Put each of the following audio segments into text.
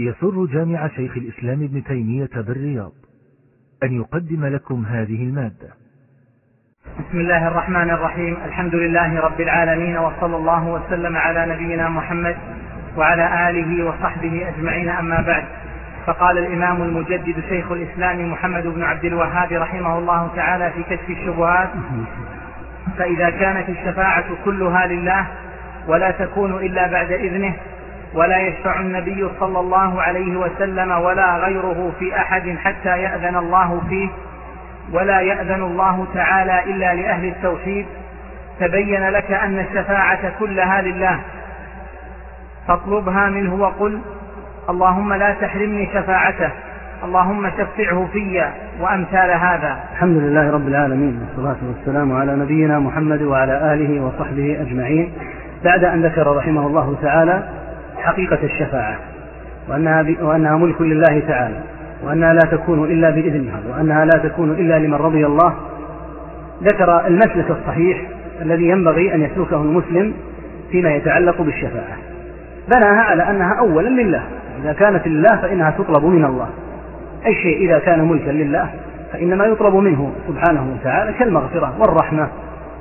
يسر جامع شيخ الإسلام ابن تيمية بالرياض أن يقدم لكم هذه المادة. بسم الله الرحمن الرحيم. الحمد لله رب العالمين، وصلى الله وسلم على نبينا محمد وعلى آله وصحبه أجمعين، أما بعد. فقال الإمام المجدد شيخ الإسلام محمد بن عبد الوهاب رحمه الله تعالى في كشف الشبهات: فإذا كانت الشفاعة كلها لله ولا تكون إلا بعد إذنه، ولا يشفع النبي صلى الله عليه وسلم ولا غيره في أحد حتى يأذن الله فيه، ولا يأذن الله تعالى إلا لأهل التوحيد، تبين لك أن الشفاعة كلها لله، فاطلبها منه وقل: اللهم لا تحرمني شفاعته، اللهم شفعه فيا، وأمثال هذا. الحمد لله رب العالمين، والصلاة والسلام على نبينا محمد وعلى آله وصحبه أجمعين. بعد أن ذكر رحمه الله تعالى حقيقة الشفاعة، وأنها ملك لله تعالى، وأنها لا تكون إلا بإذنها، وأنها لا تكون إلا لمن رضي الله، ذكر المسلك الصحيح الذي ينبغي أن يسلكه المسلم فيما يتعلق بالشفاعة، بناها على أنها أولا لله. إذا كانت لله فإنها تطلب من الله. أي شيء إذا كان ملكا لله فإنما يطلب منه سبحانه وتعالى، كالمغفرة والرحمة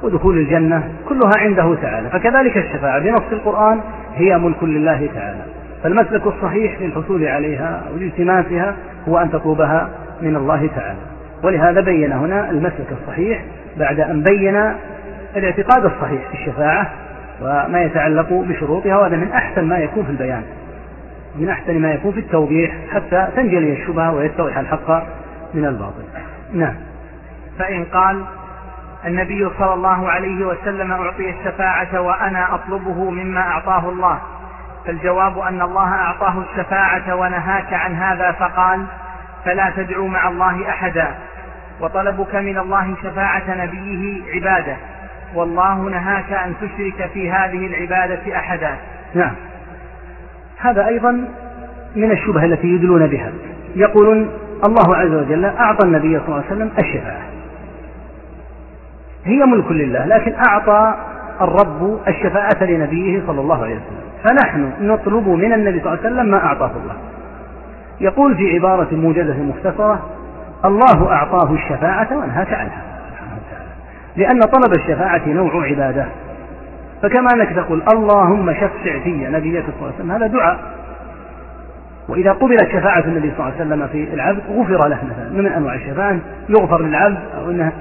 ودخول الجنة، كلها عنده تعالى. فكذلك الشفاعة بنص القرآن هي ملك لله تعالى، فالمسلك الصحيح للحصول عليها ولالتماسها هو أن تطلبها من الله تعالى. ولهذا بين هنا المسلك الصحيح بعد أن بين الاعتقاد الصحيح في الشفاعة وما يتعلق بشروطها، وهذا من أحسن ما يكون في البيان، من أحسن ما يكون في التوضيح، حتى تنجلي الشبهة ويتضح الحق من الباطل. نعم. فإن قال: النبي صلى الله عليه وسلم أعطي الشفاعة وأنا أطلبه مما أعطاه الله، فالجواب أن الله أعطاه الشفاعة ونهاك عن هذا فقال: فلا تدعو مع الله أحدا، وطلبك من الله شفاعة نبيه عبادة، والله نهاك أن تشرك في هذه العبادة أحدا. نعم. هذا أيضا من الشبهة التي يدلون بها. يقولون: الله عز وجل أعطى النبي صلى الله عليه وسلم الشفاعة، هي ملك لله، لكن أعطى الرب الشفاعة لنبيه صلى الله عليه وسلم، فنحن نطلب من النبي صلى الله عليه وسلم ما أعطاه الله. يقول في عبارة موجزة مختصرة: الله أعطاه الشفاعة وانهاك عنها، لأن طلب الشفاعة نوع عبادة. فكما أنك تقول اللهم شفع في نبيك صلى الله عليه وسلم، هذا دعاء، وإذا قبلت شفاعة النبي صلى الله عليه وسلم في العبد غفر له، مثلا من أنواع الشفاعة يغفر للعبد أو أنه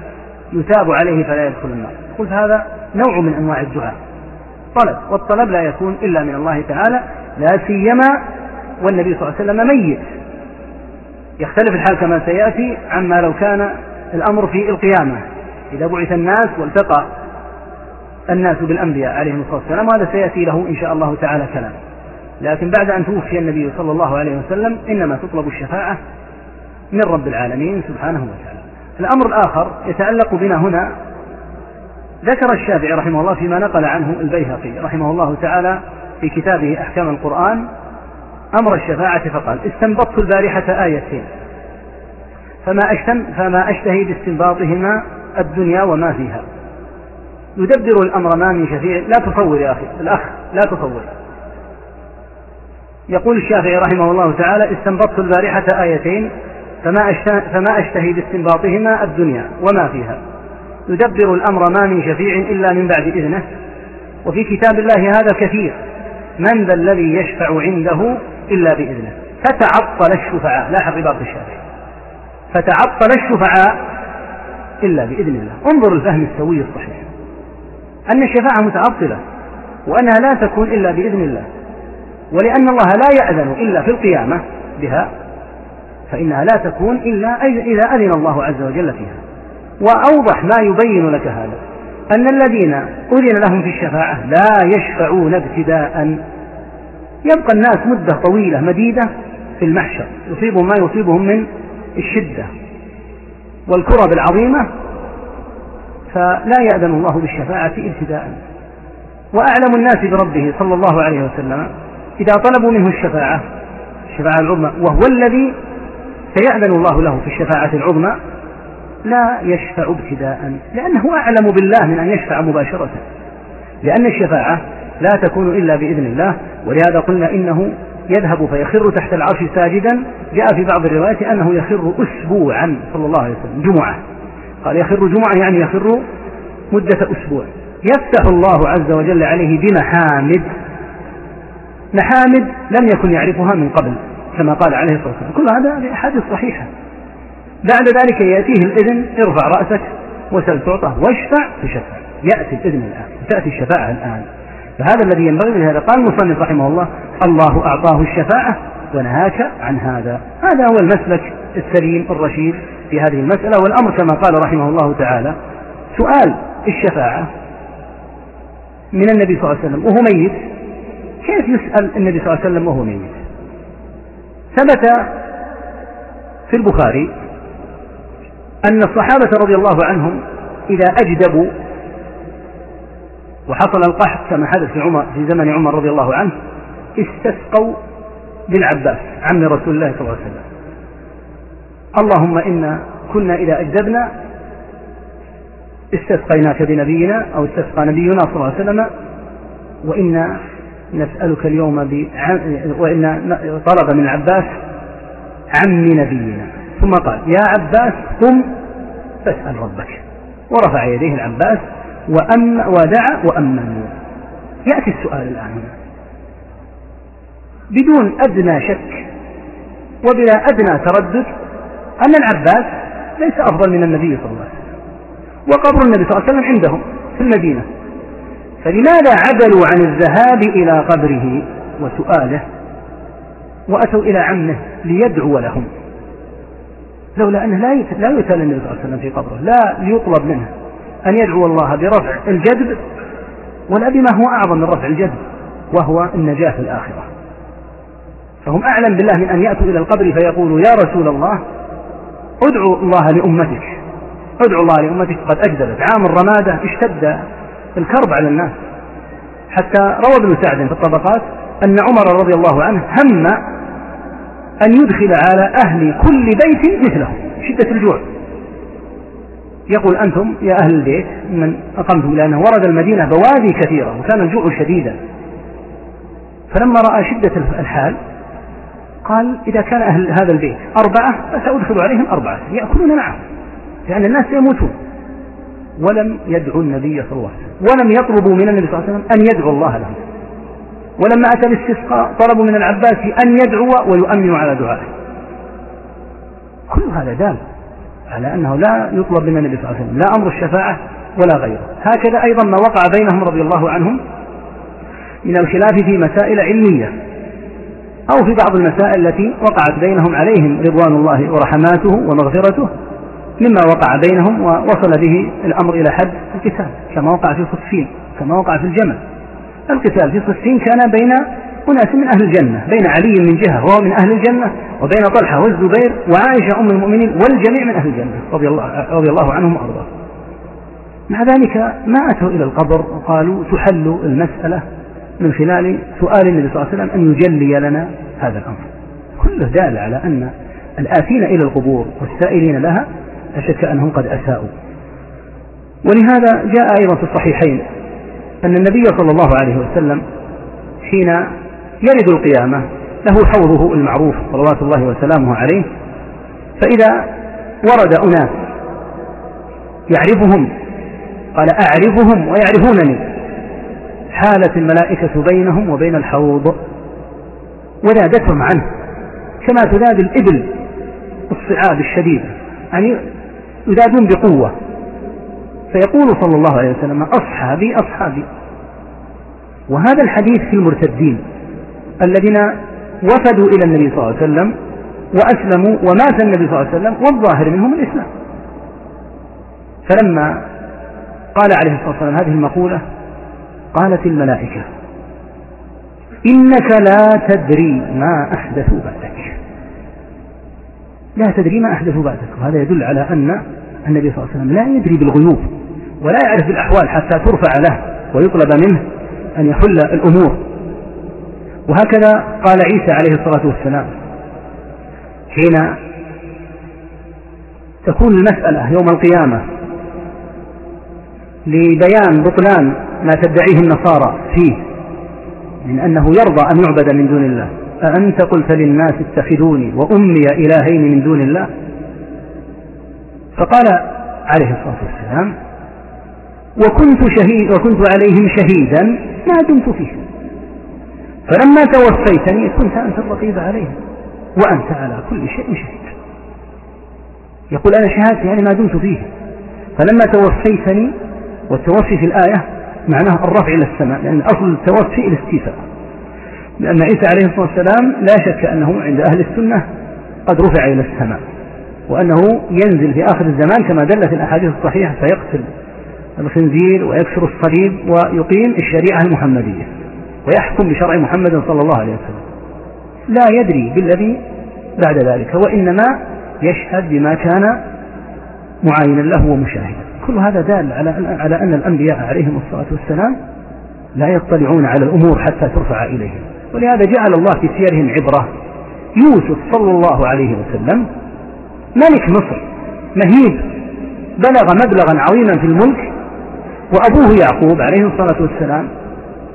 يتاب عليه فلا يدخل النار. قلت هذا نوع من أنواع الدعاء، طلب، والطلب لا يكون إلا من الله تعالى، لا سيما والنبي صلى الله عليه وسلم ميت. يختلف الحال كما سيأتي عما لو كان الأمر في القيامة، إذا بعث الناس والتقى الناس بالأنبياء عليهم الصلاة والسلام، وهذا سيأتي له إن شاء الله تعالى كلام. لكن بعد أن توفي النبي صلى الله عليه وسلم إنما تطلب الشفاعة من رب العالمين سبحانه وتعالى. الأمر الآخر يتعلق بنا هنا، ذكر الشافعي رحمه الله فيما نقل عنه البيهقي رحمه الله تعالى في كتابه أحكام القرآن أمر الشفاعة، فقال: استنبطت البارحة آيتين فما أشتهي باستنباطهما الدنيا وما فيها، يدبر الأمر ما من شفيع. لا تصور يا أخي الأخ، لا تصور. يقول الشافعي رحمه الله تعالى: استنبطت البارحة آيتين فما أشتهي باستنباطهما الدنيا وما فيها، يدبر الأمر ما من شفيع إلا من بعد إذنه. وفي كتاب الله هذا كثير: من ذا الذي يشفع عنده إلا بإذنه. فتعطل الشفعاء، لاحظ عبارة الشافعي: فتعطل الشفعاء إلا بإذن الله. انظر الفهم السوي الصحيح، أن الشفاعة متعطلة، وأنها لا تكون إلا بإذن الله، ولأن الله لا يأذن إلا في القيامة بها، فإنها لا تكون إلا إذا أذن الله عز وجل فيها. وأوضح ما يبين لك هذا أن الذين أذن لهم في الشفاعة لا يشفعون ابتداء، يبقى الناس مدة طويلة مديدة في المحشر، يصيبهم ما يصيبهم من الشدة والكرب العظيمة، فلا يأذن الله بالشفاعة ابتداء. وأعلم الناس بربه صلى الله عليه وسلم إذا طلبوا منه الشفاعة العظمى، وهو الذي سيأذن الله له في الشفاعة العظمى، لا يشفع ابتداء، لأنه أعلم بالله من أن يشفع مباشرة، لأن الشفاعة لا تكون إلا بإذن الله. ولهذا قلنا إنه يذهب فيخر تحت العرش ساجدا. جاء في بعض الروايات أنه يخر أسبوعا صلى الله عليه وسلم جمعة، قال يخر جمعة يعني يخر مدة أسبوع. يفتح الله عز وجل عليه بمحامد، محامد لم يكن يعرفها من قبل كما قال عليه الصلاة والسلام. كل هذا بأحاديث صحيحة. بعد ذلك يأتيه الإذن ارفع رأسك وسل تعطه واشفع تشفع، يأتي الإذن الآن وتأتي الشفاعة الآن. فهذا الذي ينبغي لهذا. قال المصنف رحمه الله الله أعطاه الشفاعة ونهاك عن هذا. هذا هو المسلك السليم الرشيد في هذه المسألة. والأمر كما قال رحمه الله تعالى سؤال الشفاعة من النبي صلى الله عليه وسلم وهو ميت. كيف يسأل النبي صلى الله عليه وسلم وهو ميت؟ ثبت في البخاري أن الصحابة رضي الله عنهم إذا أجدبوا وحصل القحط كما حدث في زمن عمر رضي الله عنه استسقوا بالعباس عم رسول الله صلى الله عليه وسلم: اللهم إنا كنا إذا أجدبنا استسقيناك بنبينا، أو استسقى نبينا صلى الله عليه وسلم، وإنا نسألك اليوم وإن طلب من العباس عم نبينا. ثم قال: يا عباس قم فاسأل ربك. ورفع يديه العباس ودعا وأمنوا. يأتي السؤال الآن بدون أدنى شك وبلا أدنى تردد أن العباس ليس أفضل من النبي صلى الله عليه وسلم، وقبر النبي صلى الله عليه وسلم عندهم في المدينة، فلماذا عدلوا عن الذهاب إلى قبره وسؤاله وأتوا إلى عمه ليدعو لهم، لولا أنه لا يسأل النبي صلى الله عليه وسلم في قبره، لا يطلب منه أن يدعو الله برفع الجذب، ولا بما هو أعظم من رفع الجذب وهو النجاة في الآخرة. فهم أعلم بالله من أن يأتوا إلى القبر فيقولوا: يا رسول الله ادعو الله لأمتك قد أجدبت. عام الرمادة اشتد الكرب على الناس حتى روى ابن سعد في الطبقات أن عمر رضي الله عنه هم أن يدخل على أهل كل بيت مثله شدة الجوع، يقول: أنتم يا أهل البيت من أقمتم، لأنه ورد المدينة بوادي كثيرة وكان الجوع شديدا. فلما رأى شدة الحال قال: إذا كان أهل هذا البيت أربعة فسأدخل عليهم أربعة يأكلون معهم، لأن الناس يموتون. ولم يدعو النبي صلى الله عليه وسلم، ولم يطلبوا من النبي صلى الله عليه وسلم أن يدعو الله لهم. ولما أتى الاستسقاء طلبوا من العباس أن يدعو ويؤمن على دعائه. كل هذا دال على أنه لا يطلب من النبي صلى الله عليه وسلم لا أمر الشفاعة ولا غيره. هكذا أيضا ما وقع بينهم رضي الله عنهم من الخلاف في مسائل علمية أو في بعض المسائل التي وقعت بينهم عليهم رضوان الله ورحماته ومغفرته، مما وقع بينهم ووصل به الأمر إلى حد القتال كما وقع في صفين، كما وقع في الجمل. القتال في صفين كان بين أناس من أهل الجنة، بين علي من جهة وهو من أهل الجنة، وبين طلحة والزبير وعائشة أم المؤمنين والجميع من أهل الجنة رضي الله عنهم وأرضاه. مع ذلك ما أتوا إلى القبر وقالوا تحل المسألة من خلال سؤال النبي صلى الله عليه وسلم أن يجلي لنا هذا الأمر. كله دال على أن الآتين إلى القبور والسائلين لها لا شك أنهم قد أساءوا. ولهذا جاء أيضا في الصحيحين أن النبي صلى الله عليه وسلم حين يرد القيامة له حوضه المعروف صلوات الله وسلامه عليه، فإذا ورد أناس يعرفهم قال: أعرفهم ويعرفونني، حالت الملائكة بينهم وبين الحوض ونادتهم عنه كما تنادي الإبل الصعاب الشديد، يعني ينادون بقوة. فيقول صلى الله عليه وسلم: أصحابي أصحابي. وهذا الحديث في المرتدين الذين وفدوا إلى النبي صلى الله عليه وسلم وأسلموا ومات النبي صلى الله عليه وسلم، والظاهر منهم الإسلام. فلما قال عليه الصلاة والسلام هذه المقولة قالت الملائكة: إنك لا تدري ما أحدثوا بعدك، لا تدري ما أحدثوا بعدك. وهذا يدل على أن النبي صلى الله عليه وسلم لا يدري بالغيوب ولا يعرف الأحوال حتى ترفع له ويطلب منه أن يحل الأمور. وهكذا قال عيسى عليه الصلاة والسلام حين تكون المسألة يوم القيامة لبيان بطلان ما تدعيه النصارى فيه من أنه يرضى أن يعبد من دون الله، أأنت قلت للناس اتخذوني وأمي إلهين من دون الله؟ فقال عليه الصلاة والسلام: وكنت عليهم شهيدا ما دمت فيه، فلما توفيتني كنت أنت الرقيب عليهم وأنت على كل شيء شهيد. يقول أنا شهادتي يعني ما دمت فيه، فلما توفيتني، والتوفي في الآية معناه الرفع إلى السماء، لأن أصل التوفي الاستيفاء، لأن عيسى عليه الصلاة والسلام لا شك أنه عند أهل السنة قد رفع إلى السماء، وأنه ينزل في آخر الزمان كما دلت الأحاديث الصحيحة، فيقتل الخنزير ويكسر الصليب ويقيم الشريعة المحمدية ويحكم بشرع محمد صلى الله عليه وسلم، لا يدري بالذي بعد ذلك، وإنما يشهد بما كان معاينا له ومشاهدا. كل هذا دال على أن الأنبياء عليهم الصلاة والسلام لا يطلعون على الأمور حتى ترفع إليهم، ولهذا جعل الله في سيرهم عبرة. يوسف صلى الله عليه وسلم ملك مصر مهيب بلغ مبلغا عظيما في الملك، وأبوه يعقوب عليه الصلاة والسلام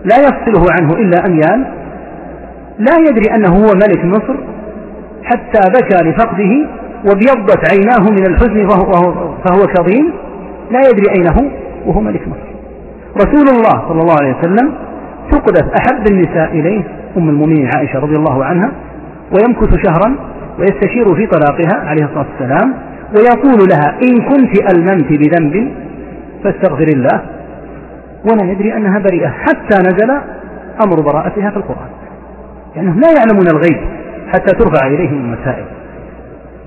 لا يفصله عنه إلا أميال، لا يدري أنه هو ملك مصر حتى بكى لفقده وابيضت عيناه من الحزن فهو كظيم، لا يدري أين هو وهو ملك مصر. رسول الله صلى الله عليه وسلم تقدس أحب النساء إليه أم المؤمنين عائشة رضي الله عنها، ويمكث شهرا ويستشير في طلاقها عليه الصلاة والسلام، ويقول لها: إن كنت ألممت بذنب فاستغفر الله، ولا يدري أنها بريئة حتى نزل أمر براءتها في القرآن، لأنهم يعني لا يعلمون الغيب حتى ترفع إليهم المسائل.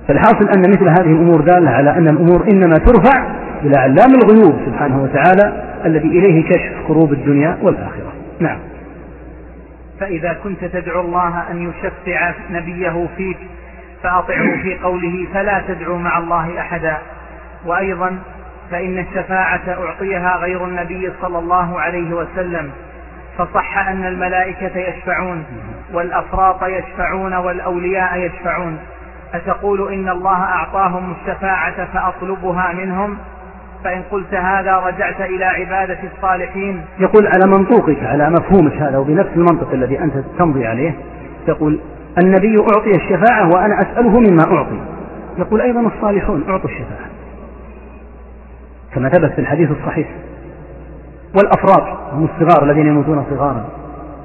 فالحاصل أن مثل هذه الأمور دالة على أن الأمور إنما ترفع إلى علام الغيوب سبحانه وتعالى الذي إليه كشف كروب الدنيا والآخرة. نعم. فإذا كنت تدعو الله أن يشفع نبيه فيك فأطعه في قوله فلا تدعو مع الله أحدا. وأيضا فإن الشفاعة أعطيها غير النبي صلى الله عليه وسلم، فصح أن الملائكة يشفعون والأفراط يشفعون والأولياء يشفعون، أتقول إن الله أعطاهم الشفاعة فأطلبها منهم؟ فإن قلت هذا رجعت إلى عبادة الصالحين. يقول على منطوقك، على مفهومك هذا وبنفس المنطق الذي أنت تمضي عليه، تقول النبي أعطي الشفاعة وأنا أسأله مما أعطي. يقول أيضا الصالحون أعطوا الشفاعة كما ثبت في الحديث الصحيح، والأفراد هم الصغار الذين يموتون صغارا،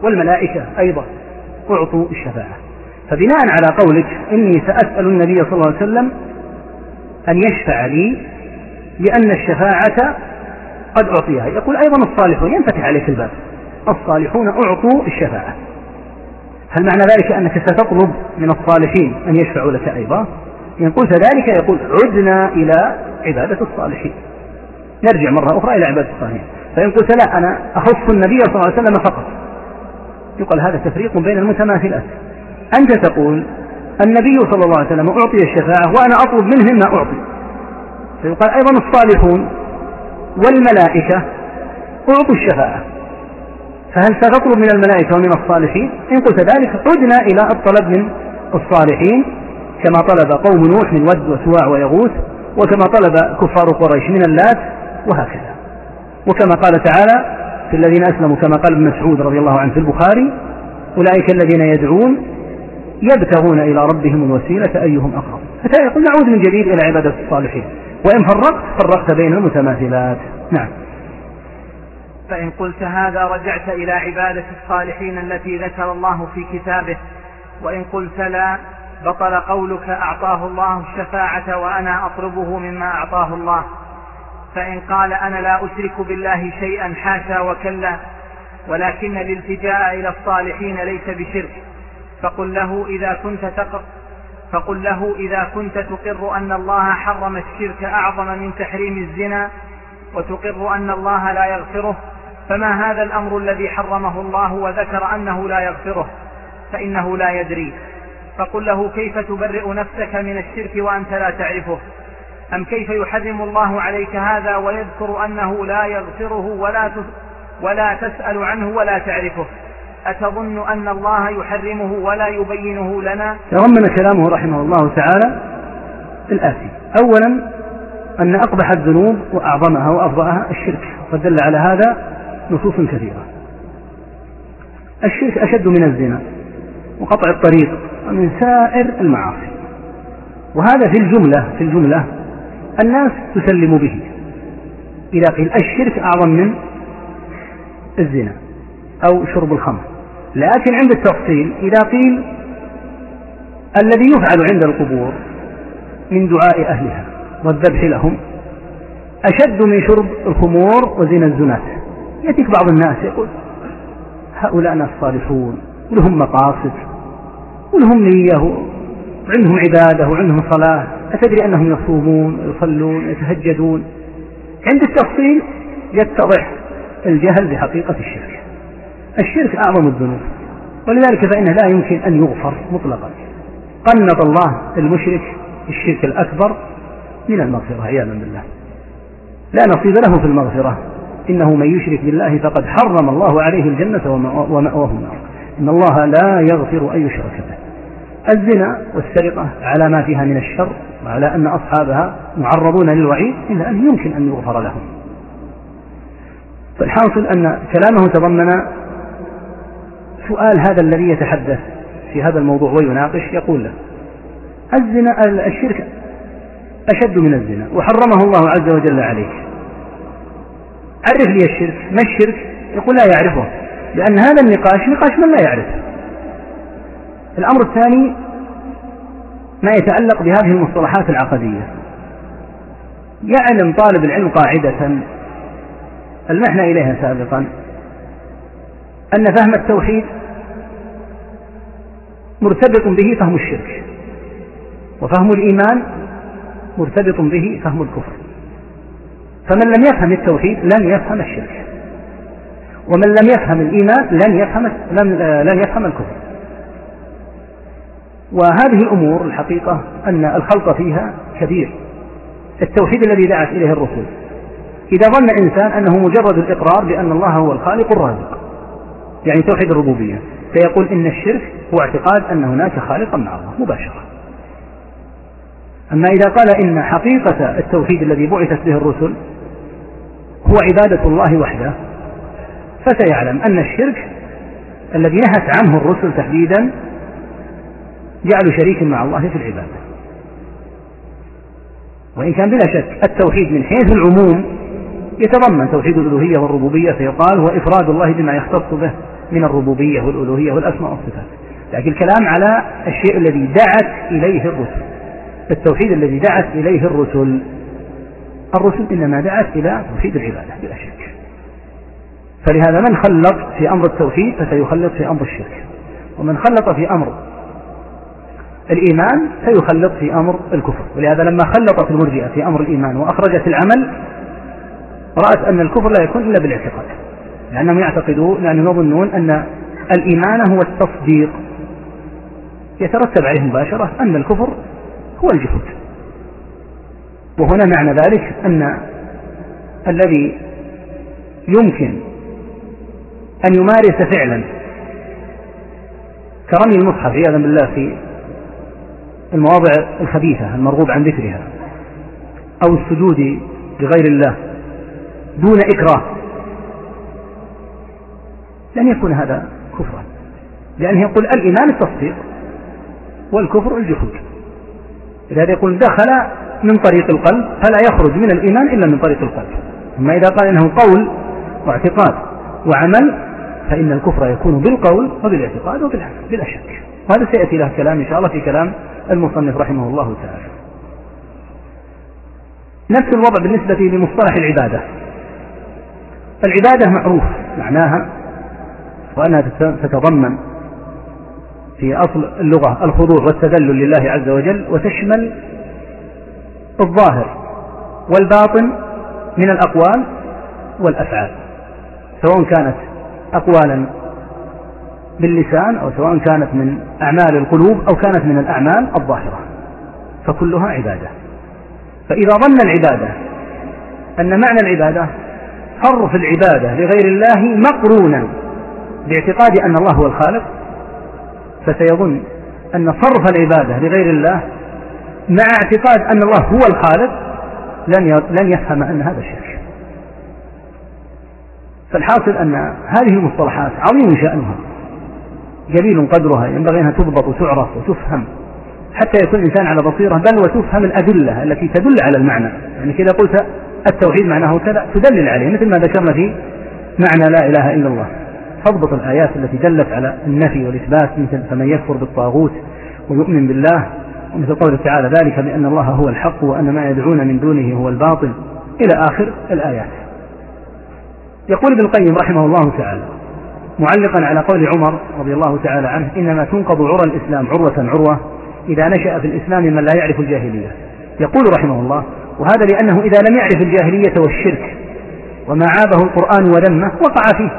والملائكة أيضا أعطوا الشفاعة. فبناء على قولك إني سأسأل النبي صلى الله عليه وسلم أن يشفع لي لأن الشفاعة قد أعطيها، يقول أيضا الصالحون، ينفتح عليك الباب، الصالحون أعطوا الشفاعة. هل معنى ذلك أنك ستطلب من الصالحين أن يشفعوا لك أيضا؟ إن قلت ذلك يقول عدنا إلى عبادة الصالحين، نرجع مرة أخرى إلى عبادة الصالحين. فإن قلت لا أنا أخص النبي صلى الله عليه وسلم فقط، يقال هذا تفريق بين المتماثلات. أنت تقول النبي صلى الله عليه وسلم أعطي الشفاعة وأنا أطلب منه ما أعطي، فيقال أيضا الصالحون والملائكة أعطوا الشفاعة، فهل ستطلب من الملائكة ومن الصالحين؟ إن قلت ذلك عدنا إلى الطلب من الصالحين كما طلب قوم نوح من ود وسواع ويغوث، وكما طلب كفار قريش من اللات، وهكذا. وكما قال تعالى في الذين أسلموا، كما قال ابن مسعود رضي الله عنه في البخاري: أولئك الذين يدعون يبتغون إلى ربهم الوسيلة أيهم أقرب. فيقول نعود من جديد إلى عبادة الصالحين، وإن فرقت بين المتماثلات. نعم. فإن قلت هذا رجعت إلى عبادة الصالحين التي ذكر الله في كتابه، وإن قلت لا بطل قولك أعطاه الله الشفاعة وأنا أطلبه مما أعطاه الله. فإن قال أنا لا أشرك بالله شيئا، حاشا وكلا، ولكن الالتجاء إلى الصالحين ليس بشرك، فقل له إذا كنت تقر أن الله حرم الشرك أعظم من تحريم الزنا، وتقر أن الله لا يغفره، فما هذا الأمر الذي حرمه الله وذكر أنه لا يغفره؟ فإنه لا يدري. فقل له كيف تبرئ نفسك من الشرك وأنت لا تعرفه؟ أم كيف يحرم الله عليك هذا ويذكر أنه لا يغفره ولا تسأل عنه ولا تعرفه؟ أتظن أن الله يحرمه ولا يبينه لنا؟ تضمن كلامه رحمه الله تعالى الآتي: أولا أن أقبح الذنوب وأعظمها وأفظعها الشرك، قد دل على هذا نصوص كثيرة. الشرك أشد من الزنا وقطع الطريق من سائر المعاصي. وهذا في الجملة الناس تسلم به. إذا قيل الشرك أعظم من الزنا أو شرب الخمر، لكن عند التفصيل إذا قيل الذي يفعل عند القبور من دعاء أهلها والذبح لهم أشد من شرب الخمور وزنا الزنات، يأتيك بعض الناس يقول هؤلاء ناس صالحون ولهم مقاصد ولهم نية وعندهم عبادة وعندهم صلاة، أتدري أنهم يصومون يصلون يتهجدون. عند التفصيل يتضح الجهل بحقيقة الشرك. الشرك أعظم الذنوب، ولذلك فإنه لا يمكن أن يغفر مطلقا. قنط الله المشرك الشرك الأكبر من المغفرة عياذا بالله، لا نصيب له في المغفرة. إنه من يشرك بالله فقد حرم الله عليه الجنة ومأواه النار، إن الله لا يغفر أن يشرك به. الزنا والسرقة على ما فيها من الشر، وعلى أن أصحابها معرضون للوعيد، إلا أن يمكن أن يغفر لهم. فالحاصل أن كلامه تضمن سؤال هذا الذي يتحدث في هذا الموضوع ويناقش، يقول له الزنا الشرك أشد من الزنا وحرمه الله عز وجل عليك، عرف لي الشرك، ما الشرك؟ يقول لا يعرفه، لأن هذا النقاش نقاش من لا يعرفه. الأمر الثاني ما يتعلق بهذه المصطلحات العقدية. يعلم طالب العلم قاعدة المحنى إليها سابقا، أن فهم التوحيد مرتبط به فهم الشرك، وفهم الإيمان مرتبط به فهم الكفر. فمن لم يفهم التوحيد لن يفهم الشرك، ومن لم يفهم الإيمان لن يفهم الكفر. وهذه الأمور الحقيقة أن الخلط فيها كبير. التوحيد الذي دعت إليه الرسل، إذا ظن إنسان أنه مجرد الإقرار بأن الله هو الخالق الرازق، يعني توحيد الربوبية، فيقول إن الشرك هو اعتقاد أن هناك خالقا مع الله مباشرة. أما إذا قال إن حقيقة التوحيد الذي بعثت به الرسل هو عبادة الله وحده، فسيعلم أن الشرك الذي نهت عنه الرسل تحديدا جعل شريك مع الله في العبادة. وإن كان بلا شك التوحيد من حيث العموم يتضمن توحيد الألوهية والربوبية، فيقال وإفراد الله بما يختص به من الربوبية والألوهية والأسماء والصفات، لكن الكلام على الشيء الذي دعت إليه الرسل، التوحيد الذي دعت إليه الرسل. الرسل إنما دعت إلى توحيد العبادة بلا شك. فلهذا من خلط في أمر التوحيد فسيخلط في أمر الشرك، ومن خلط في أمر الإيمان سيخلط في أمر الكفر. ولهذا لما خلطت المرجئة في أمر الإيمان وأخرجت العمل، رأت أن الكفر لا يكون إلا بالاعتقاد، لأنهم يعتقدون، لأنهم يظنون أن الإيمان هو التصديق، يترتب عليه مباشرة أن الكفر هو الجحود. وهنا معنى ذلك أن الذي يمكن أن يمارس فعلا كرمي المصحف عياذا بالله في المواضع الخبيثة المرغوب عن ذكرها، أو السجود لغير الله دون إكراه، لن يكون هذا كفرا، لأنه يقول الإيمان التصديق والكفر الجحود. لذلك يقول دخل من طريق القلب، فلا يخرج من الإيمان إلا من طريق القلب. أما إذا قال إنه قول واعتقاد وعمل، فإن الكفر يكون بالقول وبالاعتقاد وبالعمل بلا شك. وهذا سيأتي له كلام إن شاء الله في كلام المصنف رحمه الله تعالى. نفس الوضع بالنسبة لمصطلح العبادة. العبادة معروف معناها، وأنها تتضمن في أصل اللغة الخضوع والتذلل لله عز وجل، وتشمل الظاهر والباطن من الأقوال والأفعال، سواء كانت أقوالا باللسان أو سواء كانت من أعمال القلوب أو كانت من الأعمال الظاهرة، فكلها عبادة. فإذا ظن العبادة أن معنى العبادة صرف العبادة لغير الله مقرونا باعتقاد أن الله هو الخالق، فسيظن أن صرف العبادة لغير الله مع اعتقاد أن الله هو الخالق لن يفهم أن هذا شرك. فالحاصل أن هذه المصطلحات عظيم شأنها، جليل قدرها، ينبغي أنها تضبط وتعرف وتفهم حتى يكون الإنسان على بصيرة، بل وتفهم الأدلة التي تدل على المعنى. يعني كذا قلت التوحيد معناه كذا تدلل عليه، مثل ما ذكرنا في معنى لا إله إلا الله، فاضبط الآيات التي دلت على النفي والإثبات، مثل فمن يكفر بالطاغوت ويؤمن بالله، ومثل قوله تعالى ذلك بأن الله هو الحق وأن ما يدعون من دونه هو الباطل، إلى آخر الآيات. يقول ابن القيم رحمه الله تعالى معلقا على قول عمر رضي الله تعالى عنه: إنما تنقض عرى الإسلام عروة إذا نشأ في الإسلام من لا يعرف الجاهلية. يقول رحمه الله: وهذا لأنه إذا لم يعرف الجاهلية والشرك وما عابه القرآن وذمه وقع فيه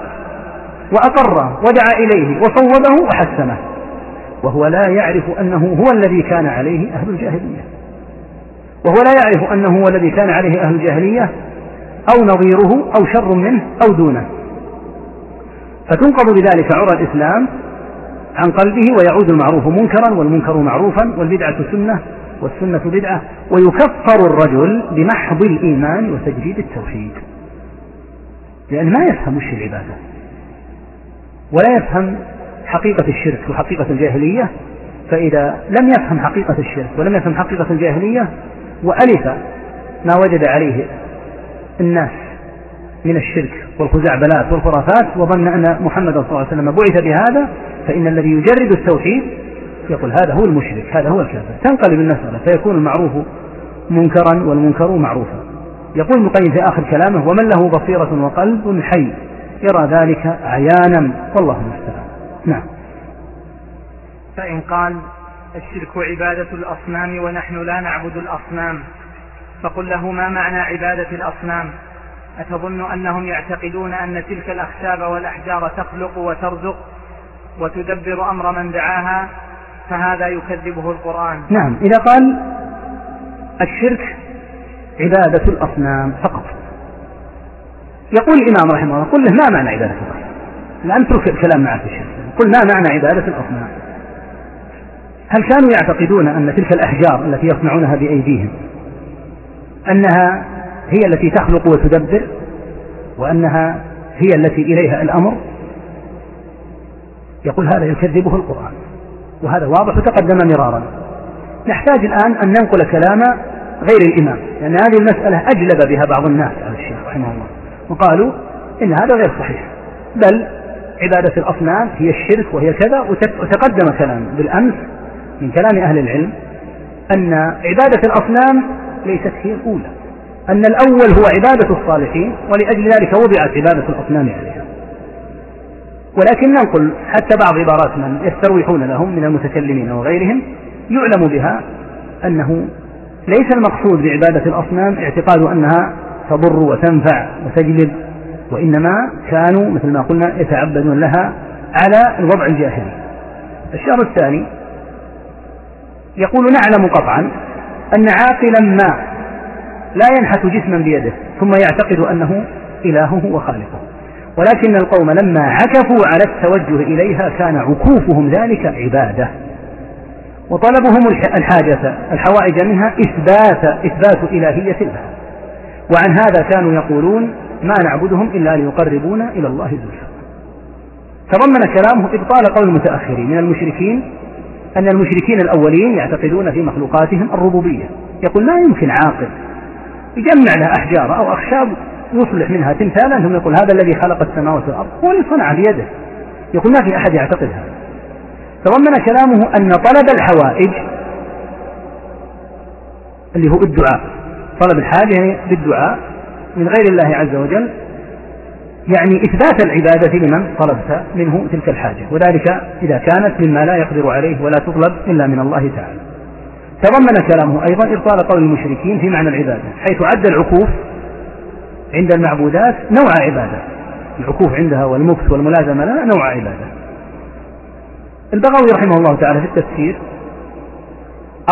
وأقره ودعا إليه وصوبه وحسنه، وهو لا يعرف أنه هو الذي كان عليه أهل الجاهلية، وهو لا يعرف أنه هو الذي كان عليه أهل الجاهلية أو نظيره أو شر منه أو دونه، فتنقض بذلك عرى الإسلام عن قلبه، ويعود المعروف منكرا والمنكر معروفا والبدعة سنة والسنة بدعة، ويكفر الرجل بمحض الإيمان وتجريد التوحيد، لأن ما يفهم الشيء العبادة ولا يفهم حقيقة الشرك وحقيقة الجاهلية. فإذا لم يفهم حقيقة الشرك ولم يفهم حقيقة الجاهلية وألف ما وجد عليه الناس من الشرك والخزعبلات والخرافات، وظن أن محمد صلى الله عليه وسلم بعث بهذا، فإن الذي يجرد التوحيد يقول هذا هو المشرك، هذا هو الكافر، تنقلب المسألة فيكون المعروف منكرا والمنكر معروفا. يقول مقيم في آخر كلامه: ومن له بصيرة وقلب حي يرى ذلك عيانا والله المستعان. نعم. فإن قال الشرك عبادة الأصنام ونحن لا نعبد الأصنام، فقل له: ما معنى عبادة الأصنام؟ أتظن أنهم يعتقدون أن تلك الأخشاب والأحجار تخلق وترزق وتدبر أمر من دعاها؟ فهذا يكذبه القرآن. نعم. إذا قال الشرك عبادة الأصنام فقط، يقول الإمام رحمه الله: قل له ما معنى عبادة الأصنام، لا أترك الكلام معك الشرك، قل ما معنى عبادة الأصنام. هل كانوا يعتقدون أن تلك الأحجار التي يصنعونها بأيديهم أنها هي التي تخلق وتدبر، وأنها هي التي إليها الأمر؟ يقول هذا يكذبه القرآن، وهذا واضح وتقدم مرارا. نحتاج الآن أن ننقل كلام غير الإمام، لأن هذه المسألة أجلب بها بعض الناس على الشيخ رحمه الله، وقالوا إن هذا غير صحيح، بل عبادة الأصنام هي الشرك وهي كذا. وتقدم كلام بالأمس من كلام أهل العلم أن عبادة الأصنام ليست هي الأولى، أن الأول هو عبادة الصالحين، ولأجل ذلك وضعت عبادة الأصنام عليها. ولكن ننقل حتى بعض عبارات من يستروحون لهم من المتكلمين وغيرهم، يعلم بها أنه ليس المقصود بعبادة الأصنام اعتقاد أنها تضر وتنفع وتجلب، وإنما كانوا مثل ما قلنا يتعبدون لها على الوضع الجاهلي. الشرط الثاني يقول: نعلم قطعا أن عاقلا ما لا ينحت جسما بيده ثم يعتقد أنه إلهه وخالقه، ولكن القوم لما عكفوا على التوجه إليها كان عكوفهم ذلك عبادة، وطلبهم الحاجة الحوائج منها إثبات إلهية الله، وعن هذا كانوا يقولون: ما نعبدهم إلا ليقربونا إلى الله زلفى. تضمن كلامه إبطال قول المتأخرين من المشركين أن المشركين الأولين يعتقدون في مخلوقاتهم الربوبية. يقول لا يمكن عاقل يجمع لها أحجار أو أخشاب يصلح منها تمثالا ثم يقول هذا الذي خلق السماوات والأرض هو اللي صنع بيده، يقول ما في أحد يعتقد هذا. تضمن كلامه أن طلب الحوائج اللي هو الدعاء، طلب الحاجة يعني بالدعاء من غير الله عز وجل، يعني إثبات العبادة لمن طلبت منه تلك الحاجة، وذلك إذا كانت مما لا يقدر عليه ولا تطلب إلا من الله تعالى. تضمن كلامه أيضا إبطال قول المشركين في معنى العبادة، حيث عد العكوف عند المعبودات نوع عبادة، العكوف عندها والمكث والملازمة لها نوع عبادة. البغوي رحمه الله تعالى في التفسير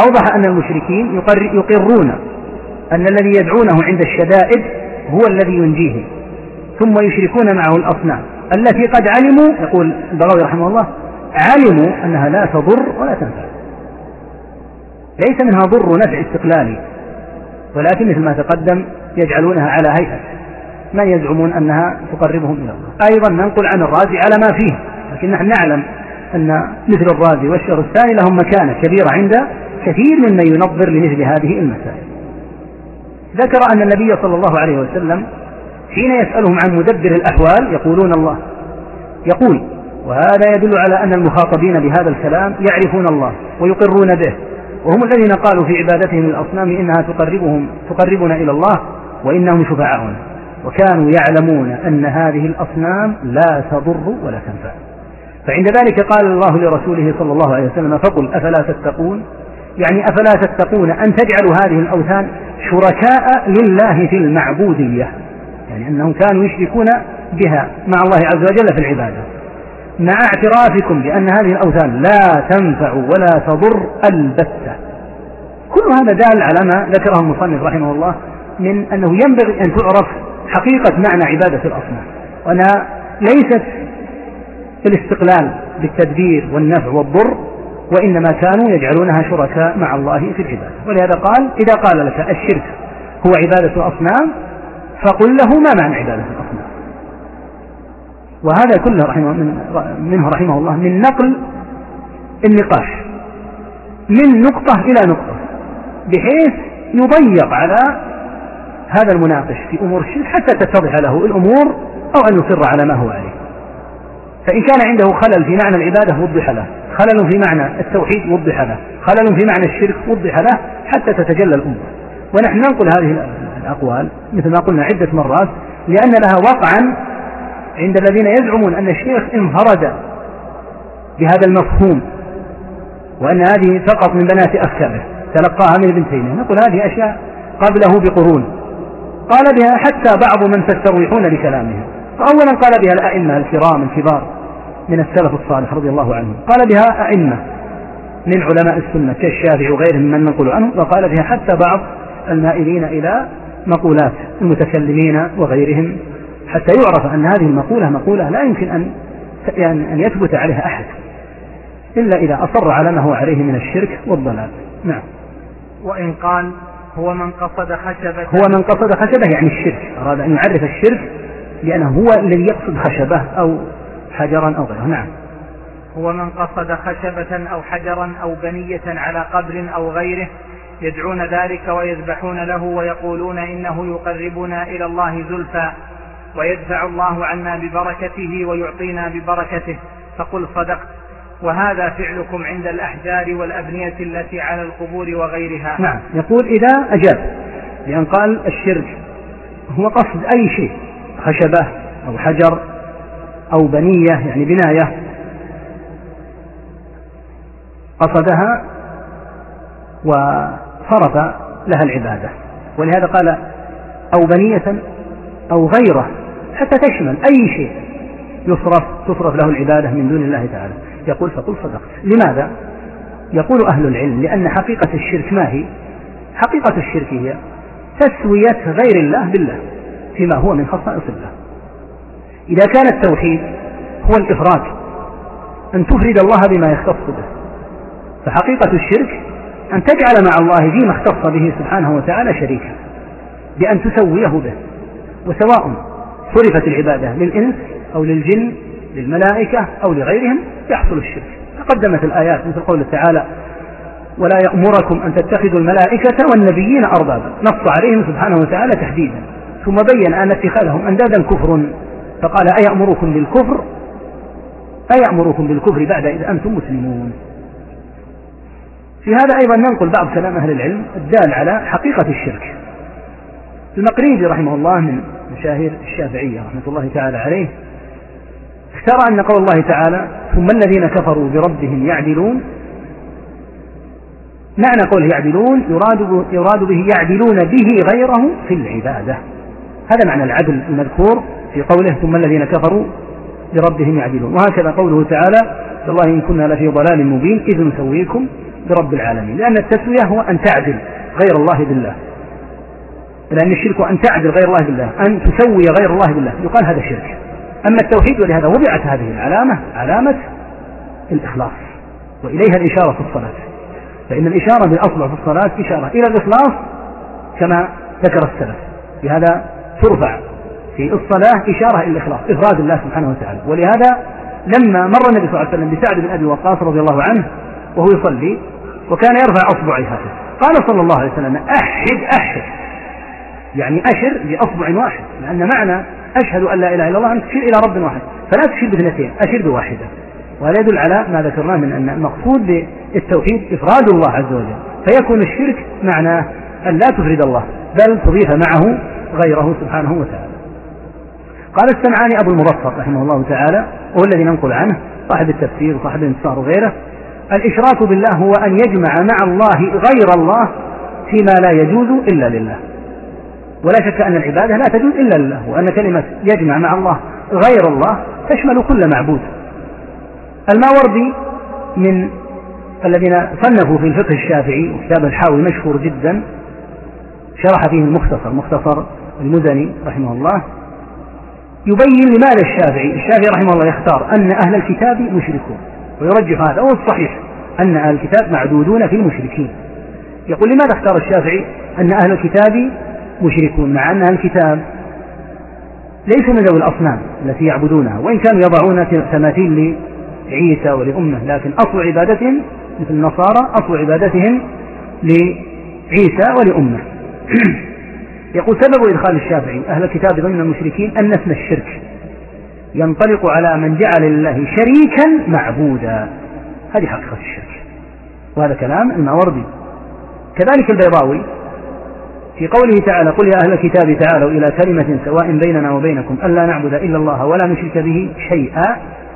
أوضح أن المشركين يقرون أن الذي يدعونه عند الشدائد هو الذي ينجيه، ثم يشركون معه الأصنام التي قد علموا، يقول البغوي رحمه الله: علموا أنها لا تضر ولا تنفع، ليس منها ضر نفع استقلالي، ولكن مثل ما تقدم يجعلونها على هيئة من يزعمون أنها تقربهم إلى الله. أيضا ننقل عن الرازي على ما فيه، لكن نحن نعلم أن مثل الرازي والشهر الثاني لهم مكانة كبيرة عند كثير ممن ينظر لمثل هذه المسائل. ذكر أن النبي صلى الله عليه وسلم حين يسألهم عن مدبر الأحوال يقولون الله، يقول، وهذا يدل على أن المخاطبين بهذا الكلام يعرفون الله ويقرون به، وهم الذين قالوا في عبادتهم الأصنام إنها تقربنا إلى الله وإنهم شفعاؤنا، وكانوا يعلمون أن هذه الأصنام لا تضر ولا تنفع. فعند ذلك قال الله لرسوله صلى الله عليه وسلم: فقل أفلا تتقون، يعني أفلا تتقون أن تجعلوا هذه الأوثان شركاء لله في المعبودية، يعني أنهم كانوا يشركون بها مع الله عز وجل في العبادة، مع اعترافكم بأن هذه الأوثان لا تنفع ولا تضر البتة. كل هذا دال على ما ذكره المصنف رحمه الله من أنه ينبغي أن تعرف حقيقة معنى عبادة الأصنام، وأنها ليست الاستقلال بالتدبير والنفع والضر، وإنما كانوا يجعلونها شركاء مع الله في العبادة. ولهذا قال: إذا قال لك الشرك هو عبادة الأصنام فقل له ما معنى عبادة الأصنام. وهذا كله منه رحمه الله من نقل النقاش من نقطة إلى نقطة، بحيث يضيق على هذا المناقش في أمور الشرك حتى تتضح له الأمور أو أن يصر على ما هو عليه. فإن كان عنده خلل في معنى العبادة وضح له، خلل في معنى التوحيد وضح له، خلل في معنى الشرك وضح له، حتى تتجلى الأمور. ونحن ننقل هذه الأقوال مثل ما قلنا عدة مرات لأن لها وقعا عند الذين يزعمون أن الشيخ انفرد بهذا المفهوم وأن هذه فقط من بنات أفكاره تلقاها من ابن تيمية. نقول هذه أشياء قبله بقرون قال بها حتى بعض من تستروحون لكلامهم. فأولا قال بها الأئمة الكرام الكبار من السلف الصالح رضي الله عنهم، قال بها أئمة من علماء السنة كالشافعي وغيرهم من نقول عنه، وقال بها حتى بعض المائلين إلى مقولات المتكلمين وغيرهم، حتى يعرف أن هذه المقولة مقولة لا يمكن أن يثبت عليها أحد إلا إذا أصر على ما هو عليه من الشرك والضلال. نعم. وإن قال هو من قصد خشبة، هو من قصد خشبة يعني الشرك، أراد أن يعرف الشرك لأنه هو الذي يقصد خشبة أو حجرا أو غيره. نعم. هو من قصد خشبة أو حجرا أو بنية على قبر أو غيره يدعون ذلك ويذبحون له ويقولون إنه يقربنا إلى الله زلفى ويدفع الله عنا ببركته ويعطينا ببركته، فقل صدقت، وهذا فعلكم عند الأحجار والأبنية التي على القبور وغيرها. نعم. يقول إذا أجاب، لأن قال الشرك هو قصد أي شيء، خشبة أو حجر أو بنية يعني بناية قصدها وصرف لها العبادة، ولهذا قال أو بنية أو غيره حتى تشمل أي شيء تصرف له العبادة من دون الله تعالى. يقول فقل صدقت. لماذا؟ يقول أهل العلم لأن حقيقة الشرك ما هي؟ حقيقة الشرك هي تسوية غير الله بالله فيما هو من خصائص الله. إذا كان التوحيد هو الإفراد، أن تفرد الله بما يختص به، فحقيقة الشرك أن تجعل مع الله فيما اختص به سبحانه وتعالى شريكا بأن تسويه به. وسواء صرفت العبادة للإنس أو للجن، للملائكة أو لغيرهم، يحصل الشرك. تقدمت الآيات مثل قوله تعالى: ولا يأمركم أن تتخذوا الملائكة والنبيين أربابا، نص عليهم سبحانه وتعالى تحديدا، ثم بين أن اتخاذهم أندادا كفر، فقال: أيأمركم بالكفر بعد إذ أنتم مسلمون. في هذا أيضا ننقل بعض كلام أهل العلم الدال على حقيقة الشرك. المقريبي رحمه الله من مشاهير الشافعية رحمة الله تعالى عليه اختار أن قول الله تعالى: ثم الذين كفروا بربهم يعدلون، معنى قوله يعدلون يراد به يعدلون به غيره في العبادة، هذا معنى العدل المذكور في قوله ثم الذين كفروا بربهم يعدلون. وهكذا قوله تعالى: والله إن كنا لفي ضلال مبين إذ نسويكم برب العالمين، لأن التسوية هو أن تعدل غير الله بالله، لأن الشرك أن تعدل غير الله بالله، أن تسوي غير الله بالله، يقال هذا شرك. أما التوحيد، ولهذا وضعت هذه العلامة علامة الإخلاص، وإليها الإشارة في الصلاة، فإن الإشارة بالأصل في الصلاة إشارة إلى الإخلاص كما ذكر السلف، لهذا ترفع في الصلاة إشارة إلى الإخلاص إفراد الله سبحانه وتعالى. ولهذا لما مر النبي صلى الله عليه وسلم بسعد بن أبي وقاص رضي الله عنه وهو يصلي وكان يرفع أصبعه هكذا، قال صلى الله عليه وسلم: أحد يعني أشر بأصبع واحد، لأن معنى أشهد أن لا إله إلا الله أن تشير إلى رب واحد، فلا تشير باثنتين، أشير بواحدة. وهذا يدل على ما ذكرناه من أن المقصود بالتوحيد إفراد الله عز وجل، فيكون الشرك معناه أن لا تفرد الله بل تضيف معه غيره سبحانه وتعالى. قال السمعاني أبو المظفر رحمه الله تعالى، وهو الذي ننقل عنه صاحب التفسير وصاحب الانتصار وغيره: الإشراك بالله هو أن يجمع مع الله غير الله فيما لا يجوز إلا لله. ولا شك أن العبادة لا تجوز إلا لله، وأن كلمة يجمع مع الله غير الله تشمل كل معبود. الماوردي من الذين صنفوا في الفقه الشافعي، وكتاب الحاوي مشهور جدا شرح فيه المختصر، مختصر المزني رحمه الله، يبين لماذا الشافعي رحمه الله يختار أن أهل الكتاب مشركون، ويرجح هذا، والصحيح أن أهل الكتاب معدودون في المشركين. يقول: لماذا اختار الشافعي أن أهل الكتاب مشركون مع أن أهل الكتاب ليسوا من ذوي الأصنام التي يعبدونها، وإن كانوا يضعون تماثيل لعيسى ولأمه، لكن أصل عبادتهم مثل النصارى أصل عبادتهم لعيسى ولأمه. يقول: سبب إدخال الشافعي أهل الكتاب ضمن المشركين أن اسم الشرك ينطلق على من جعل لله شريكا معبودا، هذه حقيقة الشرك، وهذا كلام الماوردي. كذلك البيضاوي في قوله تعالى: قل يا أهل الكتاب تعالوا إلى كلمة سواء بيننا وبينكم ألا نعبد إلا الله ولا نشرك به شيئا،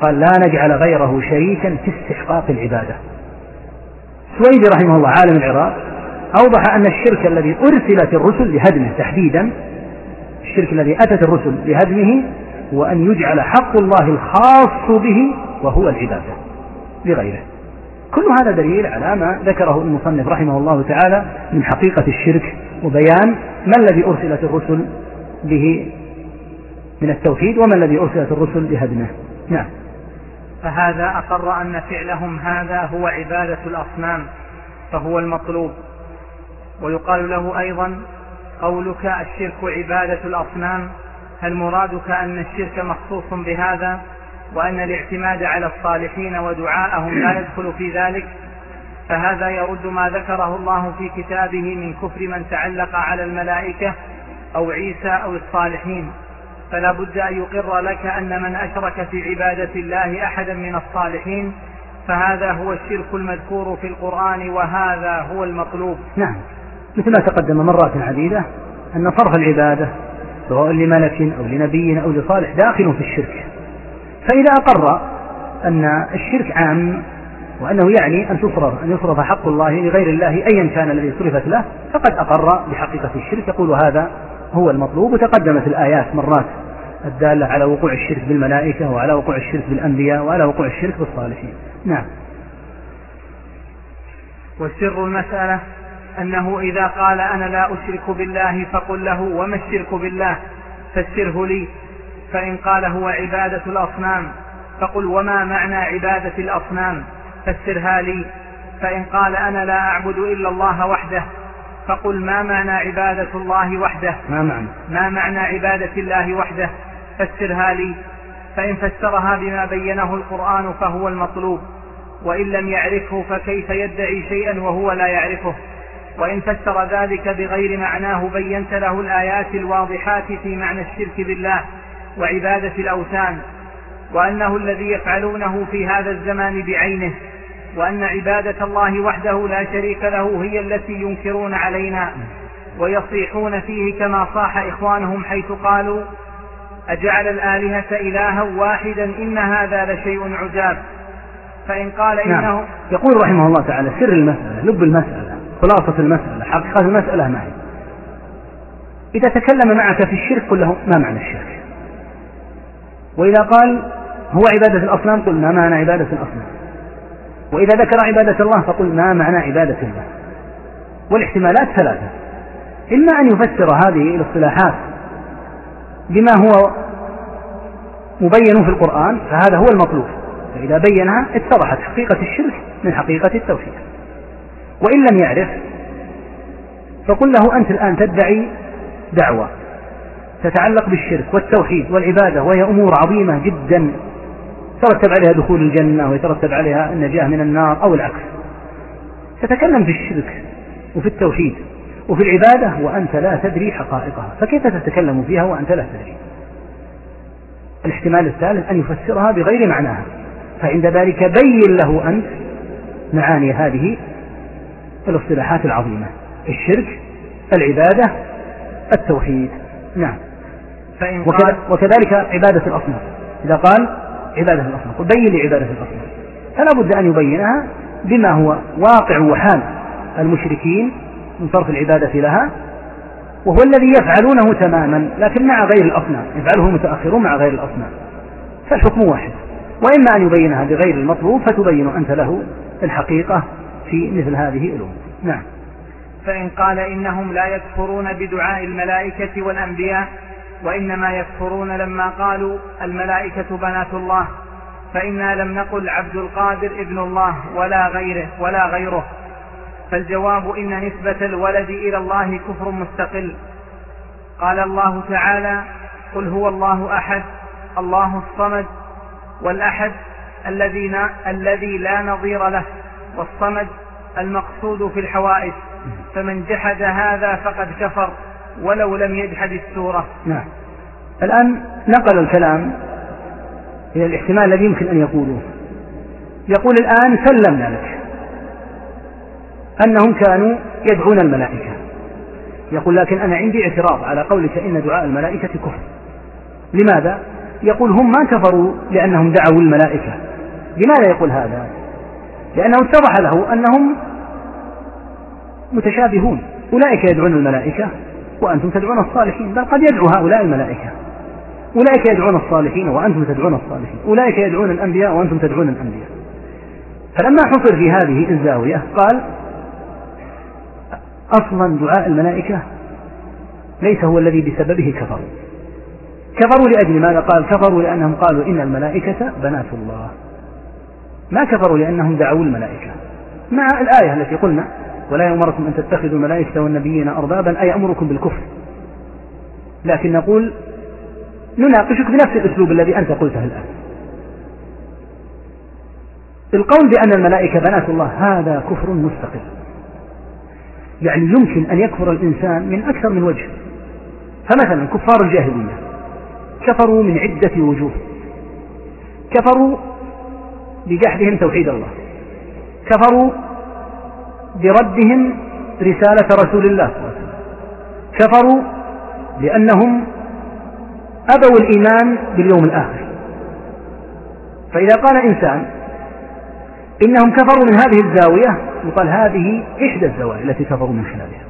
قال: لا نجعل غيره شريكا في استحقاق العبادة. سويدي رحمه الله عالم العراق أوضح أن الشرك الذي أرسلت الرسل لهدمه تحديدا، الشرك الذي أتت الرسل لهدمه، هو أن يجعل حق الله الخاص به وهو العبادة لغيره. كل هذا دليل على ما ذكره المصنف رحمه الله تعالى من حقيقة الشرك، وبيان ما الذي أرسلت الرسل به من التوحيد وما الذي أرسلت الرسل لهدمه. نعم. فهذا أقر أن فعلهم هذا هو عبادة الأصنام، فهو المطلوب. ويقال له أيضا: قولك الشرك عبادة الأصنام، هل مرادك أن الشرك مخصوص بهذا، وأن الاعتماد على الصالحين ودعاءهم لا يدخل في ذلك؟ فهذا يرد ما ذكره الله في كتابه من كفر من تعلق على الملائكة أو عيسى أو الصالحين، فلا بد أن يقر لك أن من أشرك في عبادة الله أحدا من الصالحين فهذا هو الشرك المذكور في القرآن، وهذا هو المطلوب. نعم، مثل ما تقدم مرات عديدة أن صرف العبادة سواء لملك أو لنبي أو لصالح داخل في الشرك، فإذا أقر أن الشرك عام وأنه يعني أن يصرف حق الله لغير الله أيا كان الذي صرفت له، فقد أقر بحقيقة الشرك، يقول هذا هو المطلوب. وتقدمت الآيات مرات الدالة على وقوع الشرك بالملائكة، وعلى وقوع الشرك بالأنبياء، وعلى وقوع الشرك بالصالحين. نعم. وسر المسألة أنه إذا قال أنا لا أشرك بالله فقل له وما الشرك بالله فسره لي، فإن قال هو عبادة الأصنام فقل وما معنى عبادة الأصنام فسرها لي، فإن قال أنا لا أعبد إلا الله وحده فقل ما معنى عبادة الله وحده، ما معنى عبادة الله وحده فسرها لي، فإن فسرها بما بينه القرآن فهو المطلوب، وإن لم يعرفه فكيف يدعي شيئا وهو لا يعرفه، وإن فسر ذلك بغير معناه بينت له الآيات الواضحات في معنى الشرك بالله وعبادة الأوثان، وأنه الذي يفعلونه في هذا الزمان بعينه، وأن عبادة الله وحده لا شريك له هي التي ينكرون علينا ويصيحون فيه كما صاح إخوانهم حيث قالوا: أجعل الآلهة إلها واحدا إن هذا لشيء عجاب. فإن قال إنه نعم. يقول رحمه الله تعالى: سر المسألة، لب المسألة، خلاصة المسألة، حقيقة المسألة ما هي؟ إذا تكلم معك في الشرك قل له ما معنى الشرك، وإذا قال هو عبادة الأصنام قل ما معنى عبادة الأصنام، وإذا ذكر عبادة الله فقل ما معنى عبادة الله. والاحتمالات ثلاثة: إما أن يفسر هذه الاصطلاحات بما هو مبين في القرآن فهذا هو المطلوب، فإذا بينها اتضحت حقيقة الشرك من حقيقة التوحيد، وإن لم يعرف فقل له أنت الآن تدعي دعوة تتعلق بالشرك والتوحيد والعبادة، وهي أمور عظيمة جدا يترتب عليها دخول الجنة ويترتب عليها النجاة من النار أو العكس. تتكلم في الشرك وفي التوحيد وفي العبادة وأنت لا تدري حقائقها، فكيف تتكلم فيها وأنت لا تدري؟ الاحتمال الثالث أن يفسرها بغير معناها، فعند ذلك بين له أنت معاني هذه الاصطلاحات العظيمة: الشرك، العبادة، التوحيد. نعم. وكذلك عبادة الأصنام، إذا قال عبادة الأصنام وبين عبادة الأصنام، فلا بد أن يبينها بما هو واقع وحال المشركين من صرف العبادة لها، وهو الذي يفعلونه تماما لكن مع غير الأصنام، يفعله متأخرون مع غير الأصنام، فالحكم واحد. وإما أن يبينها بغير المطلوب فتبين أنت له الحقيقة في مثل هذه الأمور. نعم. فإن قال إنهم لا يكفرون بدعاء الملائكة والأنبياء، وإنما يكفرون لما قالوا الملائكة بنات الله، فإنا لم نقل عبد القادر ابن الله ولا غيره، فالجواب إن نسبة الولد إلى الله كفر مستقل. قال الله تعالى: قل هو الله أحد الله الصمد، والأحد الذي لا نظير له، والصمد المقصود في الحوائج، فمن جحد هذا فقد كفر ولو لم يجحد السورة. نعم. الآن نقل الكلام إلى الاحتمال الذي يمكن أن يقولوه. يقول: الآن سلمنا لك أنهم كانوا يدعون الملائكة، يقول: لكن أنا عندي اعتراض على قولك إن دعاء الملائكة كفر. لماذا؟ يقول: هم ما كفروا لأنهم دعوا الملائكة. لماذا يقول هذا؟ لأنه اتضح له أنهم متشابهون، أولئك يدعون الملائكة وأنتم تدعون الصالحين، بل قد يدعو هؤلاء الملائكة. أولئك يدعون الصالحين وأنتم تدعون الصالحين، أولئك يدعون الأنبياء وأنتم تدعون الأنبياء. فلما حصر في هذه الزاوية قال: أصلا دعاء الملائكة ليس هو الذي بسببه كفروا لأجل ماذا؟ قال: كفروا لأنهم قالوا إن الملائكة بنات الله، ما كفروا لأنهم دعوا الملائكة، مع الآية التي قلنا: ولا يأمركم أن تتخذوا الملائكة والنبيين أربابا، أي أمركم بالكفر. لكن نقول: نناقشك بنفس الأسلوب الذي أنت قلته الآن. القول بأن الملائكة بنات الله هذا كفر مستقل، يعني يمكن أن يكفر الإنسان من أكثر من وجه. فمثلا كفار الجاهلية كفروا من عدة وجوه: كفروا بجحدهم توحيد الله، كفروا بردهم رسالة رسول الله، كفروا لأنهم أبوا الإيمان باليوم الآخر. فإذا قال إنسان إنهم كفروا من هذه الزاوية، يقال هذه إحدى الزوايا التي كفروا من خلالها،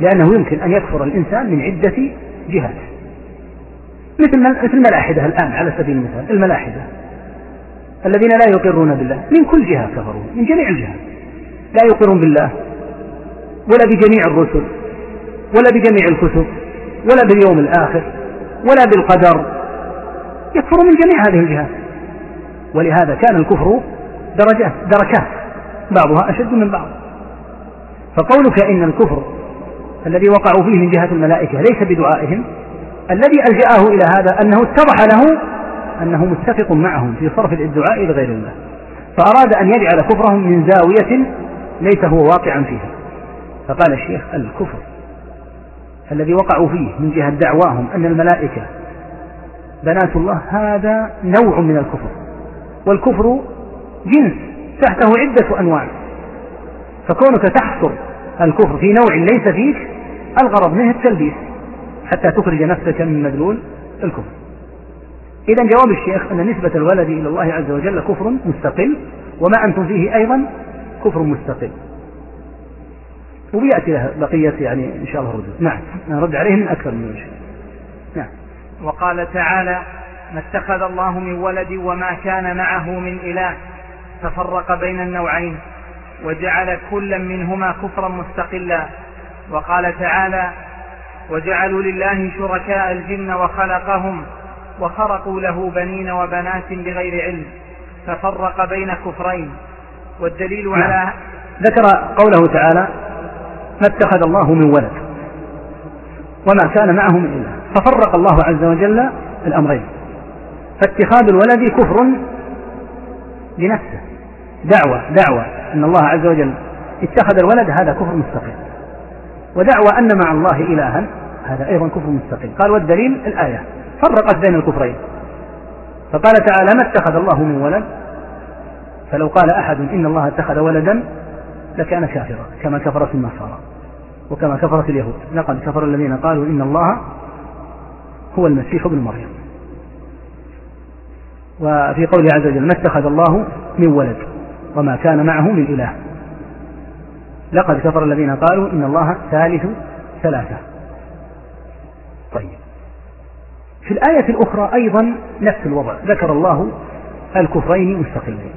لأنه يمكن أن يكفر الإنسان من عدة جهات، مثل الملاحدة الآن على سبيل المثال. الملاحدة الذين لا يقرون بالله من كل جهة كفروا، من جميع الجهات، لا يقرون بالله ولا بجميع الرسل ولا بجميع الكتب ولا باليوم الآخر ولا بالقدر، يكفروا من جميع هذه الجهات. ولهذا كان الكفر دركات، بعضها أشد من بعض. فقولك إن الكفر الذي وقعوا فيه من جهة الملائكة ليس بدعائهم، الذي ألجأه إلى هذا أنه اتضح له أنه متفق معهم في صرف الدعاء لغير الله، فأراد أن يجعل كفرهم من زاوية ليس هو واقعا فيها. فقال الشيخ: الكفر الذي وقعوا فيه من جهة دعواهم أن الملائكة بنات الله هذا نوع من الكفر، والكفر جنس تحته عدة أنواع، فكونك تحصر الكفر في نوع ليس فيك الغرض منه التلبيس حتى تخرج نفسك من مدلول الكفر. إذن جواب الشيخ أن نسبة الولد إلى الله عز وجل كفر مستقل، وما أنتم فيه أيضا كفر مستقل، وبيأتي لها بقية يعني إن شاء الله رجل. نعم، نرد عليه من أكثر من وجه. نعم. وقال تعالى: ما اتخذ الله من ولد وما كان معه من إله، ففرق بين النوعين وجعل كلا منهما كفرا مستقلا. وقال تعالى: وجعلوا لله شركاء الجن وخلقهم وخرقوا له بنين وبنات بغير علم، ففرق بين كفرين. والدليل على ذكر قوله تعالى: ما اتخذ الله من ولد وما كان معه من إله، ففرق الله عز وجل الأمرين. فاتخاذ الولد كفر لنفسه دعوة أن الله عز وجل اتخذ الولد، هذا كفر مستقيم، ودعوة أن مع الله إلها، هذا أيضا كفر مستقيم. قال والدليل الآية فرقت بين الكفرين، فقال تعالى ما اتخذ الله من ولد، فلو قال أحد إن الله اتخذ ولدا لكان كافرا كما كفرت النصارى وكما كفرت اليهود، لقد كفر الذين قالوا إن الله هو المسيح ابن مريم. وفي قوله عز وجل ما اتخذ الله من ولد وما كان معه من إله، لقد كفر الذين قالوا إن الله ثالث ثلاثة. طيب في الآية الأخرى أيضا نفس الوضع، ذكر الله الكفرين مستقلين،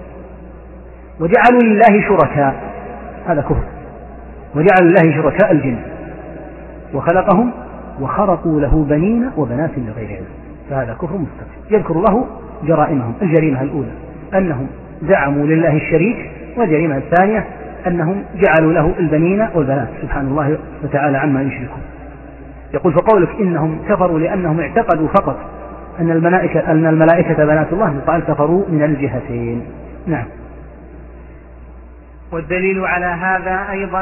وجعلوا لله شركاء، هذا كفر، وجعلوا لله شركاء الجن وخلقهم وخرقوا له بنين وبنات لغير علم، فهذا كفر مستقل. يذكر الله جرائمهم، الجريمة الأولى أنهم زعموا لله الشريك، والجريمة الثانية أنهم جعلوا له البنين والبنات، سبحان الله وتعالى عما يشركون. يقول فقولك إنهم كفروا لأنهم اعتقدوا فقط أن الملائكة بنات الله، قال كفروا من الجهتين. نعم. والدليل على هذا أيضا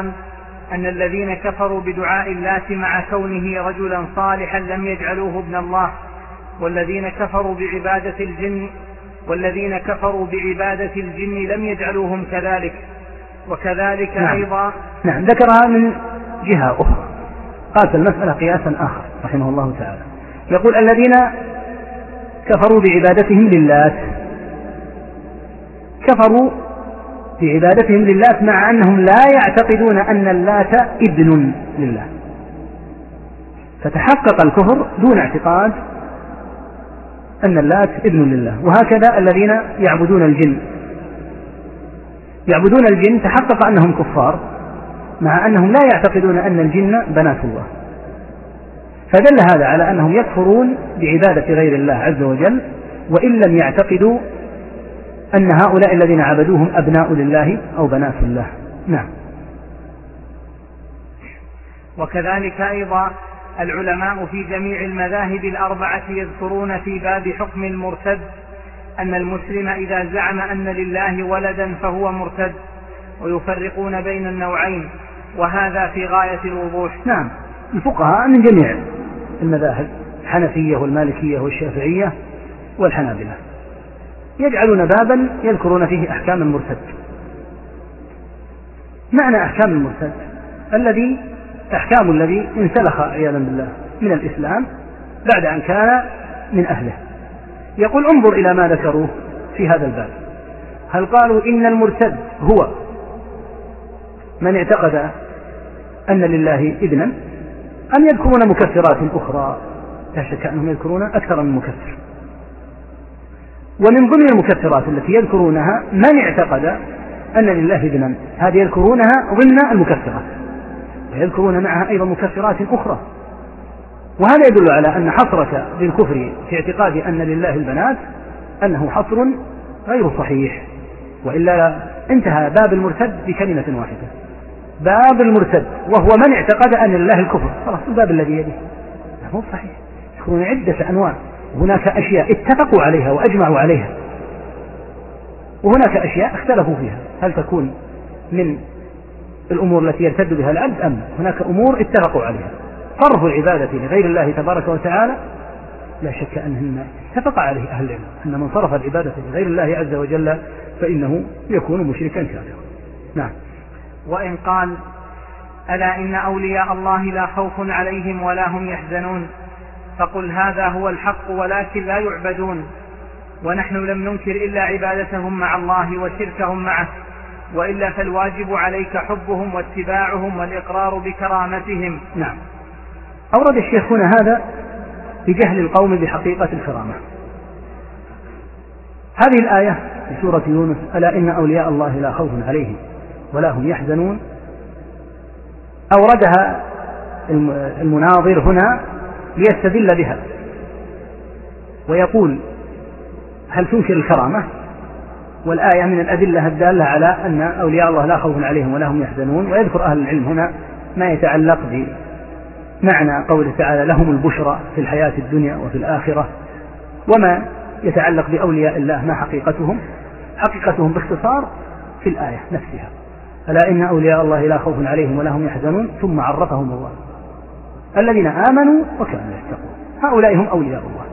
أن الذين كفروا بدعاء اللات مع كونه رجلا صالحا لم يجعلوه ابن الله، والذين كفروا بعبادة الجن لم يجعلوهم كذلك، وكذلك نعم. أيضا نعم ذكرها من جهة أخرى، قاس المسألة قياسا آخر رحمه الله تعالى. يقول الذين كفروا بعبادتهم للات، كفروا بعبادتهم للات مع أنهم لا يعتقدون أن اللات ابن لله، فتحقق الكفر دون اعتقاد أن اللات ابن لله. وهكذا الذين يعبدون الجن تحقق أنهم كفار مع أنهم لا يعتقدون أن الجن بنات الله، فدل هذا على أنهم يكفرون بعبادة غير الله عز وجل وإن لم يعتقدوا أن هؤلاء الذين عبدوهم أبناء لله أو بنات الله. نعم. وكذلك أيضا العلماء في جميع المذاهب الأربعة يذكرون في باب حكم المرتد أن المسلم إذا زعم أن لله ولدا فهو مرتد، ويفرقون بين النوعين، وهذا في غاية الوضوح. نعم. الفقهاء من جميع المذاهب، الحنفية والمالكية والشافعية والحنابلة، يجعلون بابا يذكرون فيه أحكام المرتد. معنى أحكام المرتد الذي انسلخ عياذا بالله من الإسلام بعد أن كان من أهله. يقول انظر إلى ما ذكروه في هذا الباب، هل قالوا إن المرتد هو من اعتقد أن لله ابنا، أم يذكرون مكفرات أخرى؟ لا شك أنهم يذكرون أكثر من مكفر، ومن ضمن المكفرات التي يذكرونها من اعتقد أن لله ابنا، هذه يذكرونها ضمن المكفرات، ويذكرون معها أيضا مكفرات أخرى. وهذا يدل على أن حصرك للكفر في اعتقاد أن لله البنات أنه حصر غير صحيح، وإلا انتهى باب المرتد بكلمة واحدة، باب المرتد وهو من اعتقد أن لله الكفر، خلاص الباب الذي يليه هو صحيح. يذكرون عدة أنواع، هناك أشياء اتفقوا عليها وأجمعوا عليها، وهناك أشياء اختلفوا فيها، هل تكون من الأمور التي يرتد بها العبد أم هناك أمور اتفقوا عليها. فرض العبادة لغير الله تبارك وتعالى لا شك أنهن اتفق عليه أهل العلم، أن من صرف العبادة لغير الله عز وجل فإنه يكون مشركا كافرا. نعم. وإن قال ألا إن أولياء الله لا خوف عليهم ولا هم يحزنون، فقل هذا هو الحق ولكن لا يعبدون، ونحن لم ننكر إلا عبادتهم مع الله وشركهم معه، وإلا فالواجب عليك حبهم واتباعهم والإقرار بكرامتهم. نعم. أورد الشيخ هنا هذا بجهل القوم بحقيقة الكرامة. هذه الآية في سورة يونس ألا إن أولياء الله لا خوف عليهم ولا هم يحزنون، أوردها المناظر هنا ليستدل بها ويقول هل تنكر الكرامة؟ والآية من الأدلة الدالة على أن أولياء الله لا خوف عليهم ولا هم يحزنون. ويذكر أهل العلم هنا ما يتعلق بمعنى قوله تعالى لهم البشرى في الحياة الدنيا وفي الآخرة، وما يتعلق بأولياء الله ما حقيقتهم، حقيقتهم باختصار في الآية نفسها، ألا إن أولياء الله لا خوف عليهم ولا هم يحزنون، ثم عرفهم الله الذين آمنوا وكانوا يتقون. هؤلاء هم أولياء الله،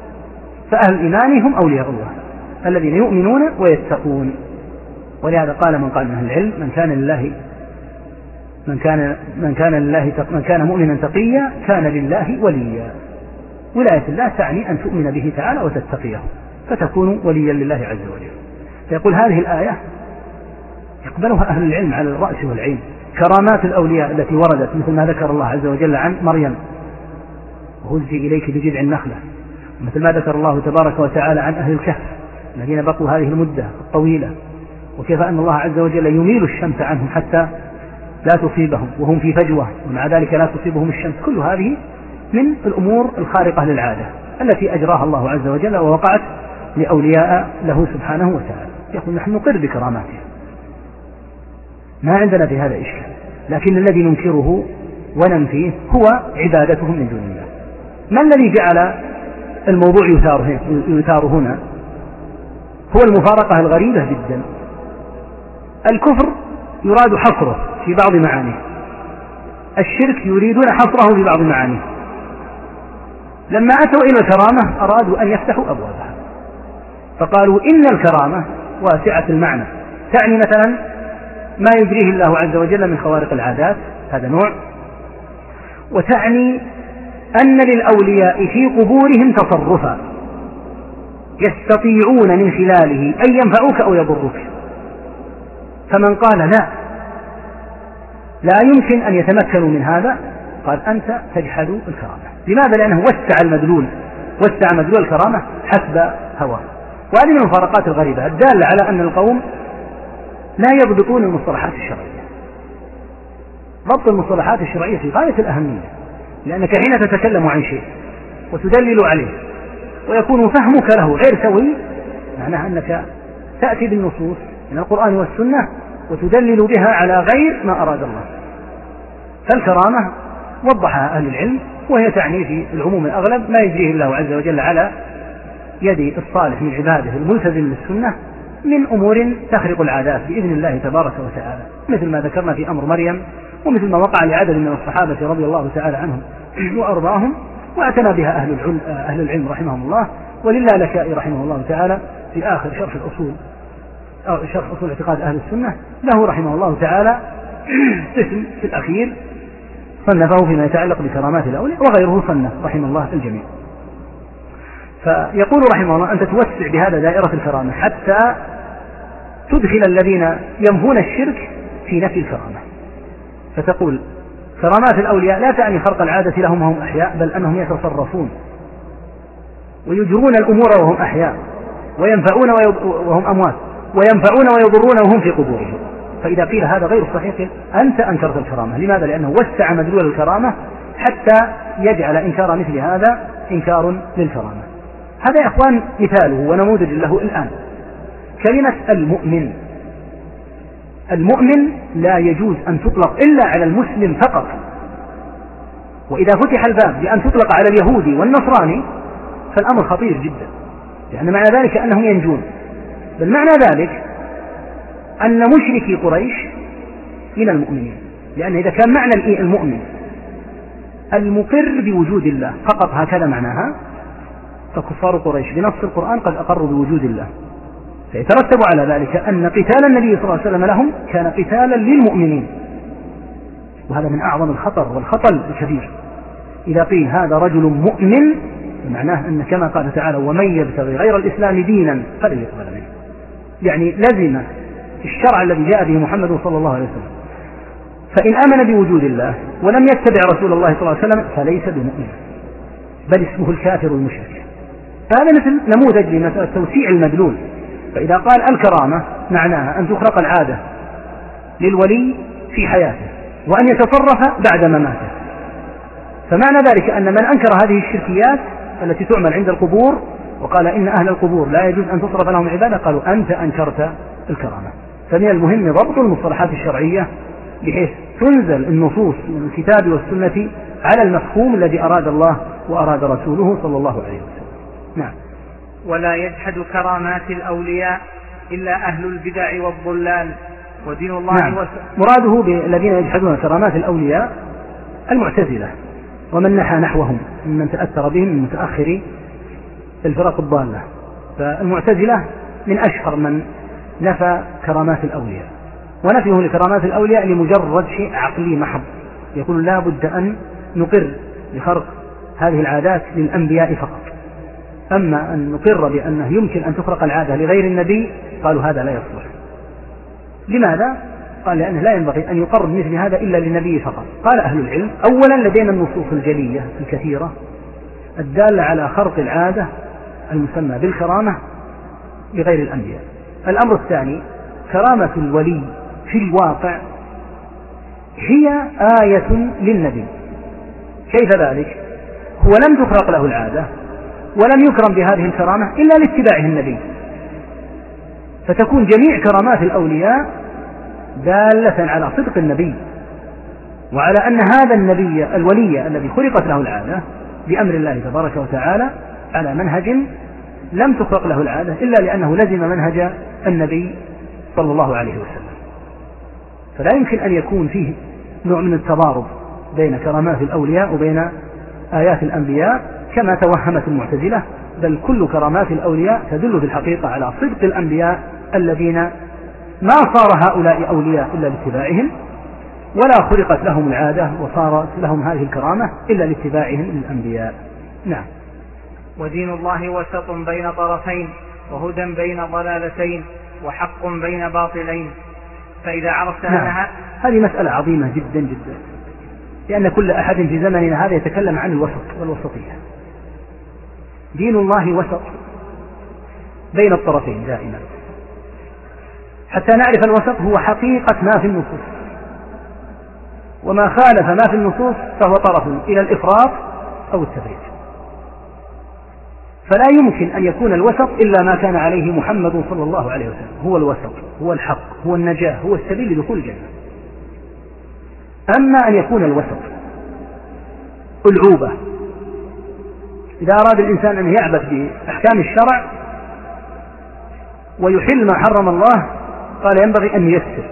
فأهل الإيمان هم أولياء الله الذين يؤمنون ويتقون. ولهذا قال من قال من أهل العلم: من كان مؤمنا تقيا كان لله وليا. ولاية الله تعني أن تؤمن به تعالى وتتقيه فتكون وليا لله عز وجل. فيقول هذه الآية يقبلها أهل العلم على الرأس والعين. كرامات الأولياء التي وردت مثل ما ذكر الله عز وجل عن مريم: وهزي إليك بجذع النخلة، مثل ما ذكر الله تبارك وتعالى عن أهل الكهف الذين بقوا هذه المدة الطويلة، وكيف أن الله عز وجل يميل الشمس عنهم حتى لا تصيبهم وهم في فجوة ومع ذلك لا تصيبهم الشمس. كل هذه من الأمور الخارقة للعادة التي أجراها الله عز وجل ووقعت لأولياء له سبحانه وتعالى. يقول: نحن نقر بكراماته، ما عندنا في هذا إشكال، لكن الذي ننكره وننفيه هو عبادتهم من دون الله. ما الذي جعل الموضوع يثار هنا؟ هو المفارقة الغريبة جدا. الكفر يراد حصره في بعض معانيه، الشرك يريدون حصره في بعض معانيه. لما أتوا إلى الكرامة أرادوا أن يفتحوا أبوابها، فقالوا إن الكرامة واسعة المعنى، تعني مثلا ما يجريه الله عز وجل من خوارق العادات، هذا نوع، وتعني أن للأولياء في قبورهم تصرفا يستطيعون من خلاله أن ينفعوك أو يضروك. فمن قال لا يمكن أن يتمكنوا من هذا، قال: أنت تجحد الكرامة. لماذا؟ لأنه وسع مدلول الكرامة حسب هواه. وهذه من الفارقات الغريبة الدالة على أن القوم لا يضبطون المصطلحات الشرعية. ضبط المصطلحات الشرعية في غاية الأهمية، لأنك حين تتكلم عن شيء وتدلل عليه ويكون فهمك له غير سوي، معناها أنك تأتي بالنصوص من القرآن والسنة وتدلل بها على غير ما أراد الله. فالكرامة وضحها أهل العلم، وهي تعني في العموم الأغلب ما يجريه الله عز وجل على يد الصالح من عباده الملتزم للسنة من أمور تخرق العادات بإذن الله تبارك وتعالى، مثل ما ذكرنا في أمر مريم، ومثل ما وقع لعدد من الصحابة رضي الله تعالى عنهم وأرضاهم، وأتنا بها أهل العلم رحمهم الله. ولله لكائي رحمه الله تعالى في آخر شرح أصول اعتقاد أهل السنة له رحمه الله تعالى قسم في الأخير صنفه فيما يتعلق بكرامات الأولياء، وغيره صنف رحمه الله الجميع. فيقول رحمه الله: أنت توسع بهذا دائرة الكرامة حتى تدخل الذين ينفون الشرك في نفي الكرامة. فتقول: كرامات الأولياء لا تعني خرق العادة لهم وهم أحياء، بل أنهم يتصرفون ويجرون الأمور وهم أحياء، وينفعون وهم أموات، وينفعون ويضرون وهم في قبورهم. فإذا قيل هذا غير صحيح أنت أنكرت الكرامة. لماذا؟ لأنه وسع مدلول الكرامة حتى يجعل إنكار مثل هذا إنكار للكرامة. هذا يا أخوان مثاله ونموذج له الآن كلمة المؤمن. المؤمن لا يجوز أن تطلق إلا على المسلم فقط، وإذا فتح الباب لأن تطلق على اليهودي والنصراني فالأمر خطير جدا، لأن معنى ذلك أنهم ينجون، بل معنى ذلك أن مشركي قريش من المؤمنين، لأن إذا كان معنى المؤمن المقر بوجود الله فقط هكذا معناها، فكفار قريش بنص القرآن قد أقروا بوجود الله، فيترتب على ذلك أن قتال النبي صلى الله عليه وسلم لهم كان قتالا للمؤمنين، وهذا من أعظم الخطر والخطل الكبير. إذا قيل هذا رجل مؤمن معناه أن كما قال تعالى: ومن يبتغي غير الإسلام دينا فلن يقبل منه، يعني لزم الشرع الذي جاء به محمد صلى الله عليه وسلم، فإن آمن بوجود الله ولم يتبع رسول الله صلى الله عليه وسلم فليس بمؤمن، بل اسمه الكافر المشرك. فهذا مثل نموذج لمسألة توسيع المدلول. فإذا قال الكرامة معناها أن تخرق العادة للولي في حياته وأن يتصرف بعد مماته، فمعنى ذلك أن من أنكر هذه الشركيات التي تعمل عند القبور وقال إن أهل القبور لا يجوز أن تصرف لهم عبادة، قالوا: أنت أنكرت الكرامة. فمن المهم ضبط المصطلحات الشرعية بحيث تنزل النصوص من الكتاب والسنة على المفهوم الذي أراد الله وأراد رسوله صلى الله عليه وسلم. نعم. ولا يجحد كرامات الأولياء إلا أهل البدع والضلال ودين الله. نعم. مراده بالذين يجحدون كرامات الأولياء المعتزلة ومن نحى نحوهم ممن تأثر بهم من متأخري الفرق الضالة. فالمعتزلة من أشهر من نفى كرامات الأولياء، ونفيه لكرامات الأولياء لمجرد شيء عقلي محض، يقول لا بد أن نقر بخرق هذه العادات للأنبياء فقط، أما أن نقر بأنه يمكن أن تخرق العادة لغير النبي قالوا هذا لا يصلح. لماذا؟ قال لأنه لا ينبغي أن يقر مثل هذا إلا للنبي فقط. قال أهل العلم أولا لدينا النصوص الجلية الكثيرة الدالة على خرق العادة المسمى بالكرامة لغير الأنبياء. الأمر الثاني كرامة الولي في الواقع هي آية للنبي. كيف ذلك؟ هو لم تخرق له العادة ولم يكرم بهذه الكرامة إلا لاتباعه النبي، فتكون جميع كرامات الأولياء دالة على صدق النبي وعلى أن هذا النبي الولي الذي خرقت له العادة بأمر الله تبارك وتعالى على منهج لم تخرق له العادة إلا لأنه لزم منهج النبي صلى الله عليه وسلم. فلا يمكن أن يكون فيه نوع من التضارب بين كرامات الأولياء وبين آيات الأنبياء كما توهمت المعتزلة، بل كل كرامات الأولياء تدل في الحقيقة على صدق الأنبياء الذين ما صار هؤلاء أولياء إلا لاتباعهم، ولا خلقت لهم العادة وصارت لهم هذه الكرامة إلا لاتباعهم للأنبياء. نعم. ودين الله وسط بين طرفين، وهدى بين ضلالتين، وحق بين باطلين. فإذا عرفت أنها هذه مسألة عظيمة جدا جدا، لأن كل أحد في زمننا هذا يتكلم عن الوسط والوسطية. دين الله وسط بين الطرفين دائما، حتى نعرف الوسط هو حقيقة ما في النصوص، وما خالف ما في النصوص فهو طرف إلى الإفراط أو التفريط. فلا يمكن أن يكون الوسط إلا ما كان عليه محمد صلى الله عليه وسلم، هو الوسط، هو الحق، هو النجاة، هو السبيل لدخول الجنة. أما أن يكون الوسط ألعوبة، إذا أراد الإنسان أن يعبث بأحكام الشرع ويحل ما حرم الله قال ينبغي أن يسر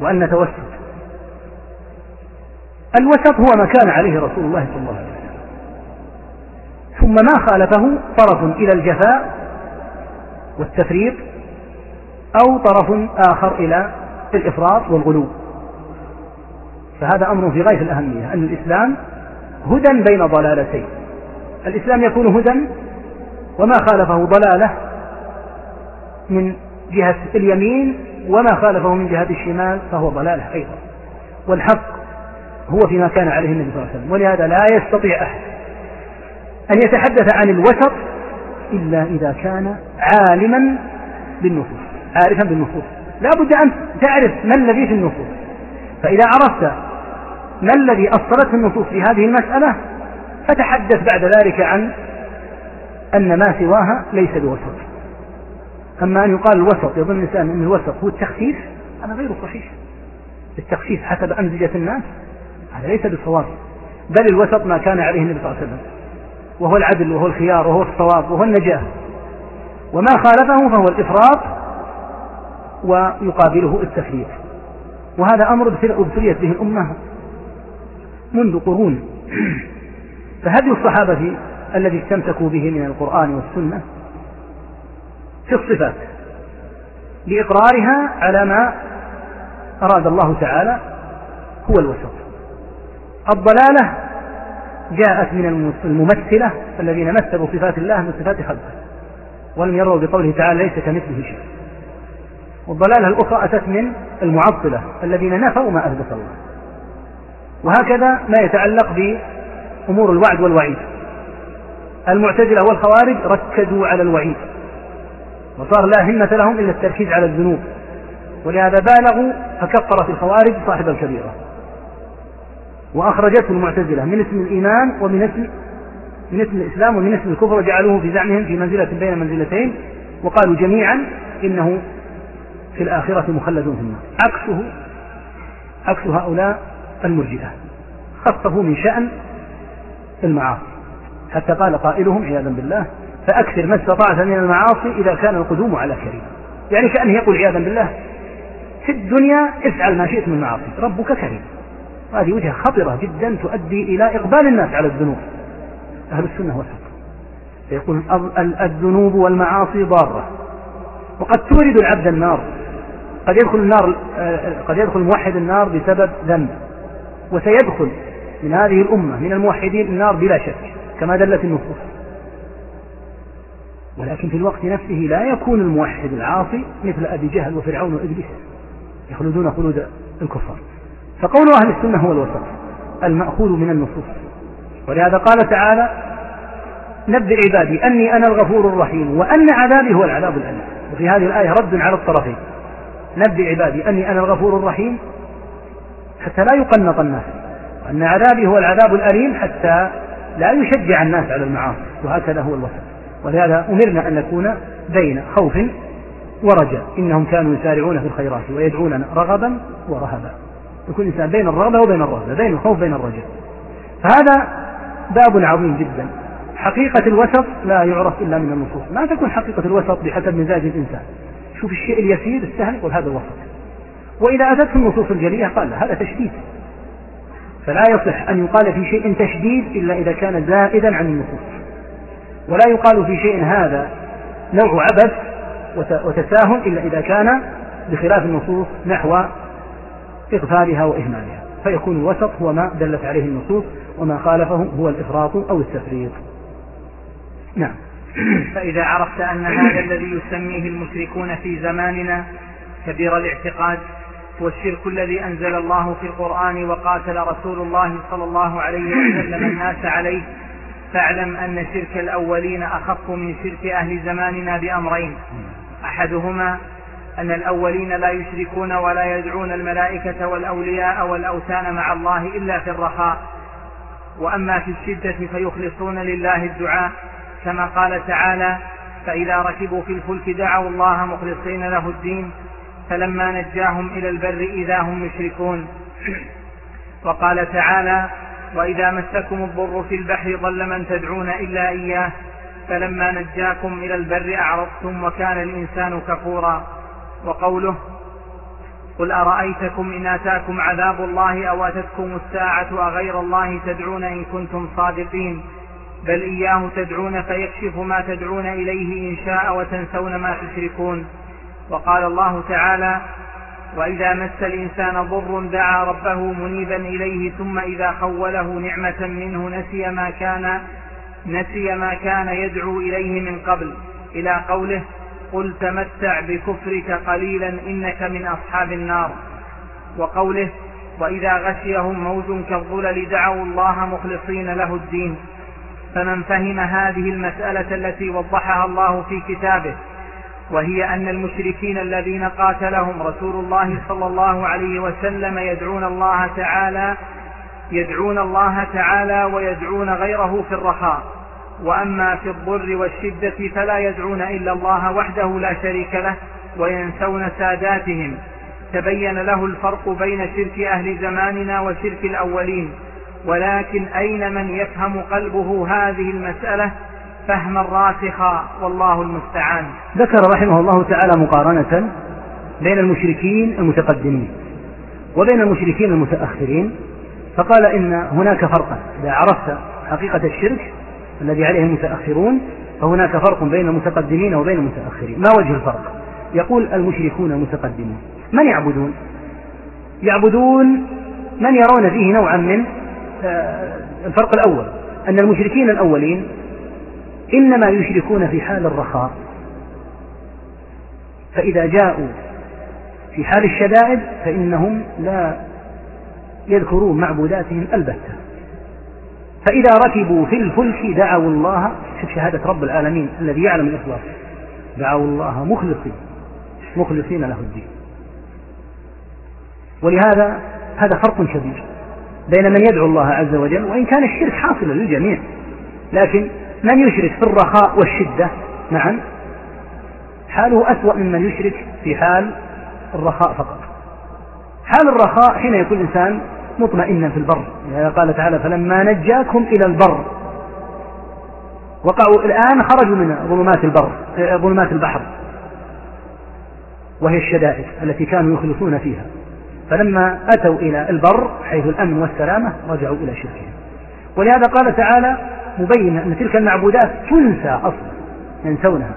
وأن نتوسط. الوسط هو ما كان عليه رسول الله صلى الله عليه وسلم، ثم ما خالفه طرف إلى الجفاء والتفريط أو طرف آخر إلى الإفراط والغلو. فهذا أمر في غاية الأهمية، أن الإسلام هدى بين ضلالتين، الإسلام يكون هدى وما خالفه ضلالة من جهة اليمين، وما خالفه من جهة الشمال فهو ضلالة أيضا. والحق هو فيما كان عليه النبي صلى الله عليه وسلم، ولهذا لا يستطيع أحد أن يتحدث عن الوسط إلا إذا كان عالما بالنصوص، عارفا بالنصوص. لا بد أن تعرف ما الذي في النصوص، فإذا عرفت ما الذي أصلت النصوص في هذه المسألة فتحدث بعد ذلك عن أن ما سواها ليس بوسط. أما أن يقال الوسط يظن الإنسان أن الوسط هو التخفيف، هذا غير صحيح. التخفيف حسب أمزجة الناس هذا ليس بالصواب، بل الوسط ما كان عليه النبي صلى الله عليه وسلم، وهو العدل وهو الخيار وهو الصواب وهو النجاة، وما خالفه فهو الإفراط ويقابله التفريط. وهذا أمر ابتليت به الأمة منذ قرون، فهدي الصحابة الذي استمسكوا به من القرآن والسنة في الصفات لإقرارها على ما أراد الله تعالى هو الوسط. الضلالة جاءت من الممثلة الذين مثلوا صفات الله من صفات خلقه ولم يروا بقوله تعالى ليس كمثله شيء، والضلالة الأخرى أتت من المعطلة الذين نفوا ما أثبت الله. وهكذا ما يتعلق بأمور الوعد والوعيد، المعتزلة والخوارج ركزوا على الوعيد وصار لا همة لهم إلا التركيز على الذنوب، ولهذا بالغوا فكفرت الخوارج صاحب الكبيرة، وأخرجته المعتزلة من اسم الإيمان ومن اسم الإسلام ومن اسم الكفر، وجعلوه في زعمهم في منزلة بين منزلتين، وقالوا جميعا إنه في الآخرة مخلدون في النار. عكس هؤلاء المرجئة، خصه من شأن المعاصي، حتى قال قائلهم عياذا بالله فأكثر ما استطعت من المعاصي إذا كان القدوم على كريم، يعني كأنه يقول عياذا بالله في الدنيا افعل ما شئت من معاصي ربك كريم. هذه وجهة خطرة جدا تؤدي إلى إقبال الناس على الذنوب. أهل السنة والحق يقول الذنوب والمعاصي ضارة، وقد تورد العبد النار، قد يدخل الموحد النار بسبب ذنب، وسيدخل من هذه الأمة من الموحدين النار بلا شك كما دلت النصوص. ولكن في الوقت نفسه لا يكون الموحد العاصي مثل أبي جهل وفرعون وإبليس يخلدون خلود الكفار. فقول أهل السنة هو الوسط المأخوذ من النصوص، ولهذا قال تعالى: نبئ عبادي أني أنا الغفور الرحيم وأن عذابي هو العذاب الأليم. وفي هذه الآية رد على الطرفين: نبئ عبادي أني أنا الغفور الرحيم حتى لا يقنط الناس، وأن عذابي هو العذاب الأليم حتى لا يشجع الناس على المعاصي. وهكذا هو الوسط، ولهذا أمرنا أن نكون بين خوف ورجاء. إنهم كانوا يسارعون في الخيرات ويدعوننا رغبا ورهبا. يكون الإنسان بين الرغبة وبين الرهبة، بين الخوف وبين الرجاء. فهذا باب عظيم جدا. حقيقة الوسط لا يعرف إلا من النصوص، ما تكون حقيقة الوسط بحسب مزاج الإنسان. شوف الشيء اليسير السهل يقول هذا الوسط، وإذا أتته النصوص الجلية قال هذا تشديد. فلا يصح أن يقال في شيء تشديد إلا إذا كان زائدا عن النصوص، ولا يقال في شيء هذا نوع عبث وتساهل إلا إذا كان بخلاف النصوص نحو إغفالها وإهمالها. فيكون الوسط هو ما دلت عليه النصوص، وما خالفهم هو الإفراط أو التفريط. نعم. فإذا عرفت أن هذا الذي يسميه المشركون في زماننا كبير الاعتقاد والشرك الذي أنزل الله في القرآن وقاتل رسول الله صلى الله عليه وسلم الناس عليه، فاعلم أن شرك الأولين أخف من شرك أهل زماننا بأمرين: أحدهما أن الأولين لا يشركون ولا يدعون الملائكة والأولياء والأوثان مع الله إلا في الرخاء، وأما في الشدة فيخلصون لله الدعاء، كما قال تعالى: فإذا ركبوا في الفلك دعوا الله مخلصين له الدين فلما نجاهم إلى البر إذا هم يشركون. وقال تعالى: وإذا مسكم الضر في البحر ضل من تدعون إلا إياه فلما نجاكم إلى البر أعرضتم وكان الإنسان كفورا. وقوله: قل أرأيتكم إن أتاكم عذاب الله أو أتتكم الساعة أغير الله تدعون إن كنتم صادقين بل إياه تدعون فيكشف ما تدعون إليه إن شاء وتنسون ما تشركون. وقال الله تعالى: وإذا مس الإنسان ضر دعا ربه منيبا إليه ثم إذا خوله نعمة منه نسي ما كان يدعو إليه من قبل، إلى قوله: قل تمتع بكفرك قليلا إنك من أصحاب النار. وقوله: وإذا غشيهم موج كالظلل دعوا الله مخلصين له الدين. فمن فهم هذه المسألة التي وضحها الله في كتابه، وهي أن المشركين الذين قاتلهم رسول الله صلى الله عليه وسلم يدعون الله تعالى ويدعون غيره في الرخاء، وأما في الضر والشدة فلا يدعون إلا الله وحده لا شريك له وينسون ساداتهم، تبين له الفرق بين شرك أهل زماننا وشرك الأولين. ولكن أين من يفهم قلبه هذه المسألة فهما راسخا، والله المستعان. ذكر رحمه الله تعالى مقارنة بين المشركين المتقدمين وبين المشركين المتأخرين، فقال إن هناك فرقا. إذا عرفت حقيقة الشرك الذي عليه المتأخرون فهناك فرق بين المتقدمين وبين المتأخرين. ما وجه الفرق؟ يقول: المشركون المتقدمون من يعبدون من يرون فيه نوعا من الفرق الأول، أن المشركين الأولين إنما يشركون في حال الرخاء، فإذا جاءوا في حال الشدائد فإنهم لا يذكرون معبوداتهم البتة. فإذا ركبوا في الفلك دعوا الله، شوف شهادة رب العالمين الذي يعلم الإخلاص، دعوا الله مخلصين له الدين. ولهذا هذا فرق كبير بين من يدعو الله عز وجل، وإن كان الشرك حاصلا للجميع، لكن من يشرك في الرخاء والشدة نعم حاله أسوأ ممن يشرك في حال الرخاء فقط. حال الرخاء حين يكون الإنسان مطمئنا في البر، يعني قال تعالى: فلما نجاكم إلى البر. وقعوا الآن خرجوا من ظلمات البحر، وهي الشدائد التي كانوا يخلصون فيها، فلما أتوا إلى البر حيث الأمن والسلامة رجعوا إلى شركهم. ولهذا قال تعالى مبينا أن تلك المعبودات تنسى أصلا، ينسونها،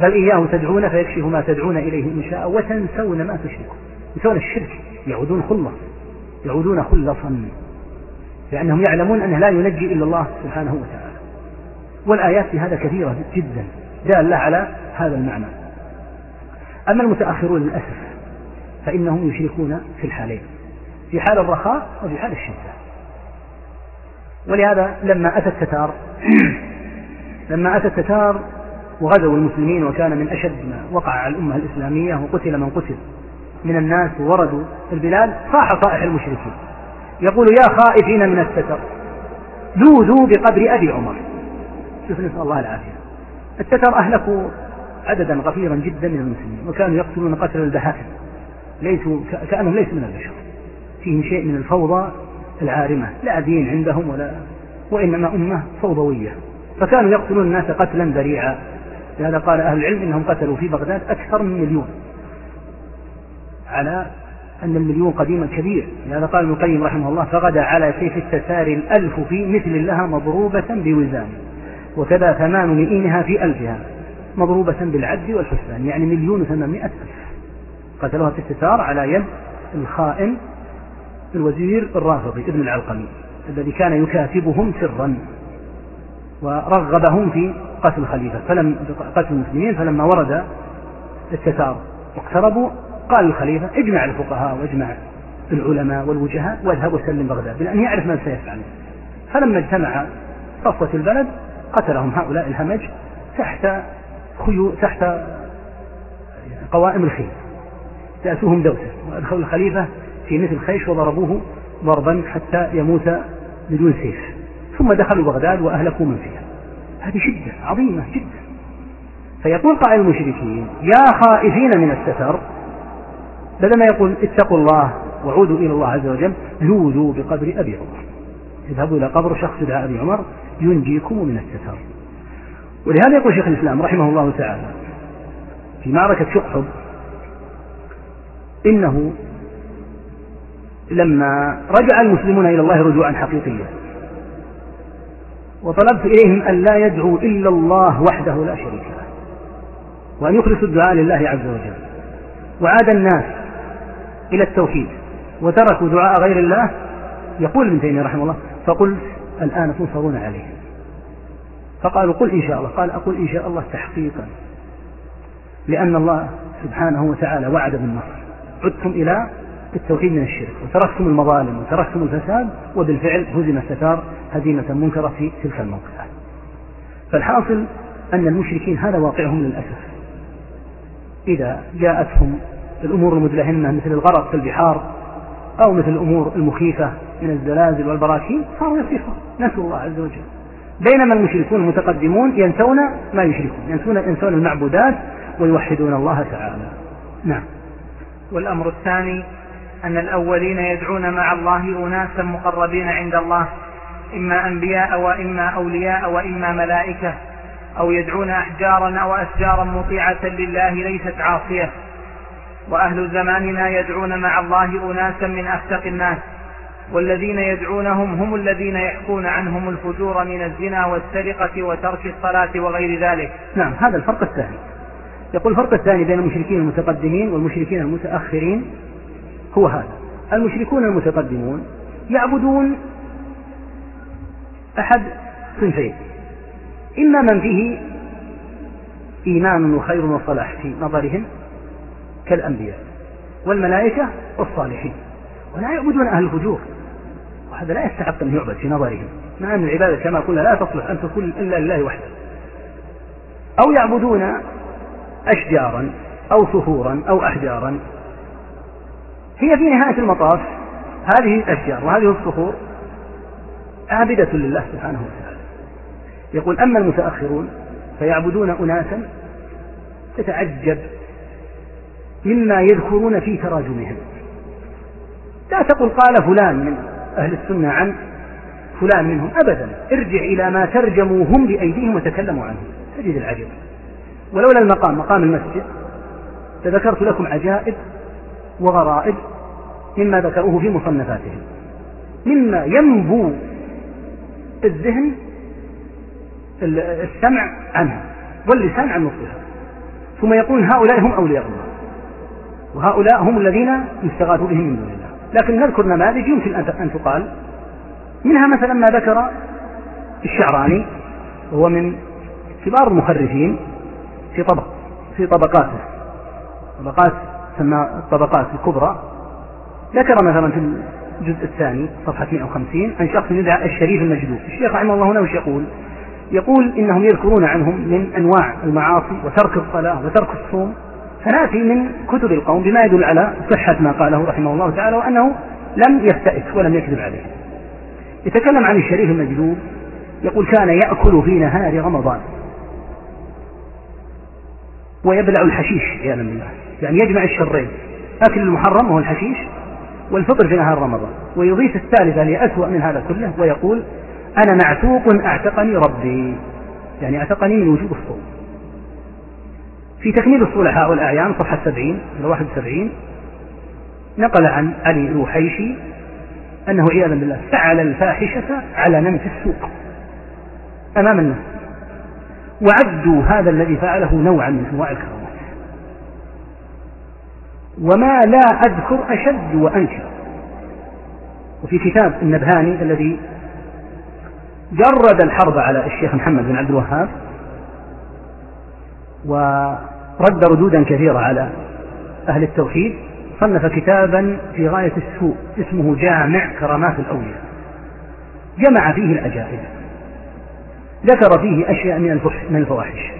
بل إياه تدعون فيكشف ما تدعون إليه إن شاء وتنسون ما تشركون. ينسون الشرك، يعودون خلص، يعودون خلصا، لأنهم يعلمون أنه لا ينجي إلا الله سبحانه وتعالى. والآيات في هذا كثيرة جدا دالة على هذا المعنى. أما المتأخرون للأسف فإنهم يشركون في الحالين، في حال الرخاء وفي حال الشدة. ولهذا لما أتى التتار وغزوا المسلمين، وكان من أشد ما وقع على الأمة الإسلامية، وقتل من قتل من الناس، ووردوا البلاد، صاح صائح المشركين يقول يا خائفين من التتر ذوذوا بقبر أبي عمر. شوف، نسأل الله العافية. التتر أهلكوا عددا غفيرا جدا من المسلمين، وكانوا يقتلون قتل البهائم، كأنهم ليس من البشر، فيهم شيء من الفوضى العارمة، لا دين عندهم وإنما أمة فوضوية، فكانوا يقتلون الناس قتلا ذريعا. لهذا قال أهل العلم إنهم قتلوا في بغداد أكثر من 1,000,000، على أن 1,000,000 قديما كبير. لهذا قال ابن القيم رحمه الله: فغدا على سيف التتار 1,000 في مثل لها مضروبة بوزان، وكذا 800 في 1,000 مضروبة بالعد والحسبان، يعني 1,800,000 قتلوها في التتار على يد الخائن الوزير الرافضي ابن العلقمي، الذي كان يكاتبهم سرا ورغبهم في قتل الخليفة، قتل المسلمين. فلما ورد التتار واقتربوا قال الخليفة: اجمع الفقهاء واجمع العلماء والوجهاء واذهب وسلم بغداد، لأن يعرف ما سيفعل. فلما اجتمع صفوة البلد قتلهم هؤلاء الهمج تحت قوائم الخيل، تأتوهم دوسة، وأدخلوا الخليفة في مثل خيش وضربوه ضربا حتى يموت بدون سيف، ثم دخلوا بغداد وأهلكوا من فيها. هذه شدة عظيمة جدا. فيقول قائل المشركين: يا خائفين من التتر، بدل ما يقول اتقوا الله وعودوا إلى الله عز وجل، لوذوا بقبر أبي عمر، اذهبوا إلى قبر شخص دعا أبي عمر ينجيكم من التتر. ولهذا يقول شيخ الإسلام رحمه الله تعالى في معركة شقحب إنه لما رجع المسلمون إلى الله رجوعا حقيقيا، وطلبت إليهم أن لا يدعوا إلا الله وحده لا شريك له، وأن يخلصوا الدعاء لله عز وجل، وعاد الناس إلى التوحيد وتركوا دعاء غير الله، يقول ابن تيمية رحمه الله: فقل الآن تنصرون عليه. فقالوا: قل إن شاء الله. قال: أقول إن شاء الله تحقيقا، لأن الله سبحانه وتعالى وعد بالنصر، عدتم إلى التوحيد من الشرك، وتركتم المظالم وتركتم الفساد، وبالفعل هزم التتار هزيمة منكرة في تلك الموقعة. فالحاصل أن المشركين هذا واقعهم للأسف، إذا جاءتهم الأمور المدلهمة مثل الغرق في البحار، أو مثل الأمور المخيفة من الزلازل والبراكين، صاروا يصيحون، نسوا الله عز وجل. بينما المشركون المتقدمون ينسون ما يشركون، ينسون المعبودات ويوحدون الله تعالى. نعم. والأمر الثاني أن الأولين يدعون مع الله أناسا مقربين عند الله، إما أنبياء وإما أولياء وإما ملائكة، أو يدعون أحجارا أو أشجارا مطيعة لله ليست عاصية. وأهل زماننا يدعون مع الله أناسا من أفسق الناس، والذين يدعونهم هم الذين يحكون عنهم الفجور من الزنا والسرقة وترك الصلاة وغير ذلك. نعم، هذا الفرق الثاني. يقول الفرق الثاني بين المشركين المتقدمين والمشركين المتأخرين هو هذا: المشركون المتقدمون يعبدون أحد صنفين، إما من فيه إيمان وخير وصلاح في نظرهم كالأنبياء والملائكة والصالحين، ولا يعبدون أهل الفجور، وهذا لا يستحق أن يعبد في نظرهم، مع أن العبادة كما قلنا لا تصلح أن تكون إلا لله وحده. أو يعبدون أشجارا أو صخورا أو أحجارا، هي في نهاية المطاف هذه الأشجار وهذه الصخور عابدة لله سبحانه وتعالى. يقول: أما المتأخرون فيعبدون أناسا تتعجب مما يذكرون في تراجمهم، لا تقل قال فلان من أهل السنة عن فلان منهم، أبدا، ارجع إلى ما ترجموهم بأيديهم وتكلموا عنه، تجد العجب. ولولا المقام، مقام المسجد، فذكرت لكم عجائب وغرائب مما ذكروه في مصنفاتهم، مما ينبو الذهن السمع عنها واللسان عن نطقها، ثم يقول هؤلاء هم أولياء الله وهؤلاء هم الذين يستغاث بهم من دون الله. لكن نذكر نماذج يمكن أن تقال، منها مثلا ما ذكر الشعراني وهو من كبار المخرفين في طبقاته، طبقات سمى الطبقات الكبرى. ذكر مثلا في الجزء الثاني صفحتين أو 50 عن شخص يدعى الشريف المجدوب. الشيخ رحمه الله هنا وش يقول إنهم يذكرون عنهم من أنواع المعاصي وترك الصلاة وترك الصوم، فناتي من كتب القوم بما يدل على صحة ما قاله رحمه الله تعالى وأنه لم يفتئس ولم يكذب عليه. يتكلم عن الشريف المجدوب يقول كان يأكل في نهار رمضان ويبلع الحشيش، يعني يجمع الشرين، أكل المحرم وهو الحشيش والفطر في نهار رمضان، ويضيف الثالثة لأسوأ من هذا كله ويقول أنا معتوق أعتقني ربي، يعني أعتقني من وجوب الصوم. في تكميل الصلحاء والأعيان صفحة 70 إلى 71 نقل عن علي الوحيشي أنه عياذا بالله فعل الفاحشة علنا في السوق أمام الناس، وعدوا هذا الذي فعله نوعا من أنواع الكرامات، وما لا أذكر أشد وأنكر. وفي كتاب النبهاني الذي جرد الحرب على الشيخ محمد بن عبد الوهاب ورد ردودا كثيرة على أهل التوحيد، صنف كتابا في غاية السوء اسمه جامع كرامات الأولياء، جمع فيه العجائب، ذكر فيه أشياء من الفواحش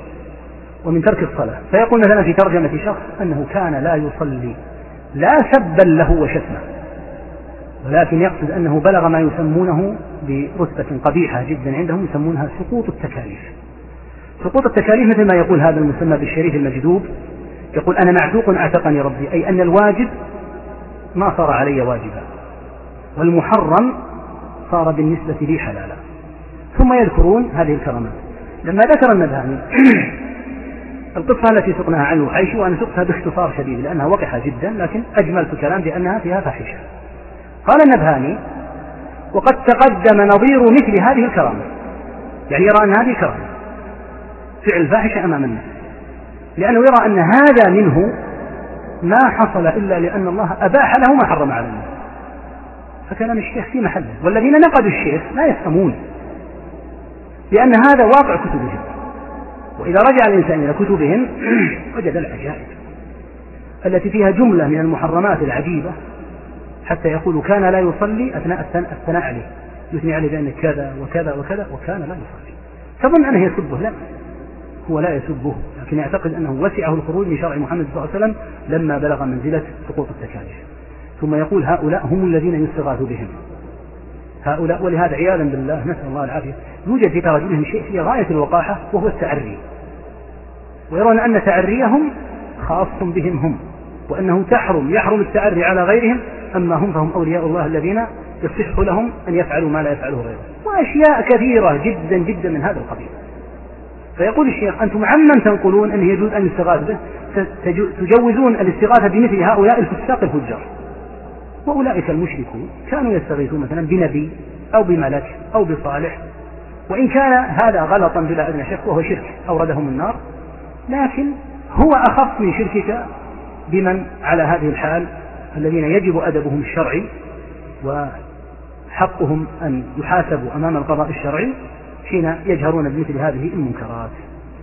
ومن ترك الصلاة. فيقول مثلا في ترجمة شخص أنه كان لا يصلي لا سبا له وشتمه، ولكن يقصد أنه بلغ ما يسمونه برتبة قبيحة جدا عندهم يسمونها سقوط التكاليف. سقوط التكاليف مثل ما يقول هذا المسمى بالشريف المجدوب، يقول أنا معتوق أعتقني ربي، أي أن الواجب ما صار علي واجبا والمحرم صار بالنسبة لي حلالا. ثم يذكرون هذه الكرامات. لما ذكر النبهاني القصة التي سقناها عن الوحيش، وأنا سقتها باختصار شديد لأنها وقحة جدا، لكن أجملت الكلام بأنها فيها فاحشة. قال النبهاني وقد تقدم نظير مثل هذه الكرامة، يعني يرى أن هذه كرامة فعل فاحشة أمام الناس، لأنه يرى أن هذا منه ما حصل إلا لأن الله أباح له ما حرم على الناس. فكلام الشيخ في محله، والذين نقدوا الشيخ لا يفهمون لأن هذا واقع كتبهم، وإذا رجع الإنسان إلى كتبهم وجد العجائب التي فيها جملة من المحرمات العجيبة، حتى يقول كان لا يصلي أثناء الثناء عليه، يثني عليه بأن كذا وكذا وكذا وكان لا يصلي، تظن أنه يسبه. لا، هو لا يسبه، لكن يعتقد أنه وسعه الخروج من شرع محمد صلى الله عليه وسلم لما بلغ منزلة سقوط التكاليف. ثم يقول هؤلاء هم الذين يستغاث بهم هؤلاء. ولهذا عياذا بالله نسأل الله العافية يوجد في تراجمهم شيء في غاية الوقاحة وهو التعري، ويرون أن تعريهم خاص بهم هم، وأنه يحرم التعري على غيرهم، أما هم فهم أولياء الله الذين يصح لهم أن يفعلوا ما لا يفعله غيرهم، وأشياء كثيرة جدا جدا من هذا القبيل. فيقول الشيخ أنتم عمن تنقلون أن يجوز أن يستغاث به تجوزون الاستغاثة بمثل هؤلاء الفساق الفجار، وأولئك المشركون كانوا يستغيثون مثلا بنبي أو بملك أو بصالح، وإن كان هذا غلطا بلا أدنى شك وهو شرك أوردهم النار، لكن هو أخف من شركك بمن على هذه الحال الذين يجب أدبهم الشرعي وحقهم أن يحاسبوا أمام القضاء الشرعي حين يجهرون بمثل هذه المنكرات.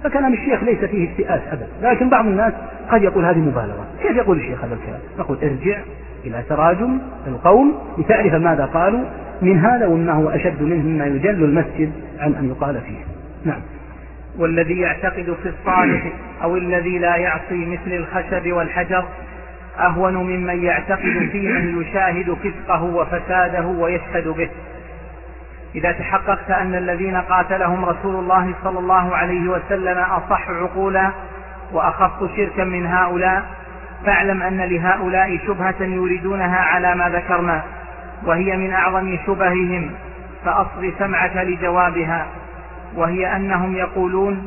فكلام الشيخ ليس فيه استئاس أبدا، لكن بعض الناس قد يقول هذه مبالغة، كيف يقول الشيخ هذا الكلام؟ نقول ارجع إلى تراجم القوم لتعرف ماذا قالوا من هذا وما هو أشد منه مما يجل المسجد عن أن يقال فيه. نعم. والذي يعتقد في الصالح أو الذي لا يعصي مثل الخشب والحجر أهون ممن يعتقد في من يشاهد فسقه وفساده ويشهد به، إذا تحققت أن الذين قاتلهم رسول الله صلى الله عليه وسلم أصح عقولا وأخف شركا من هؤلاء، فاعلم أن لهؤلاء شبهة يريدونها على ما ذكرنا، وهي من أعظم شبههم، فأصغ سمعك لجوابها، وهي أنهم يقولون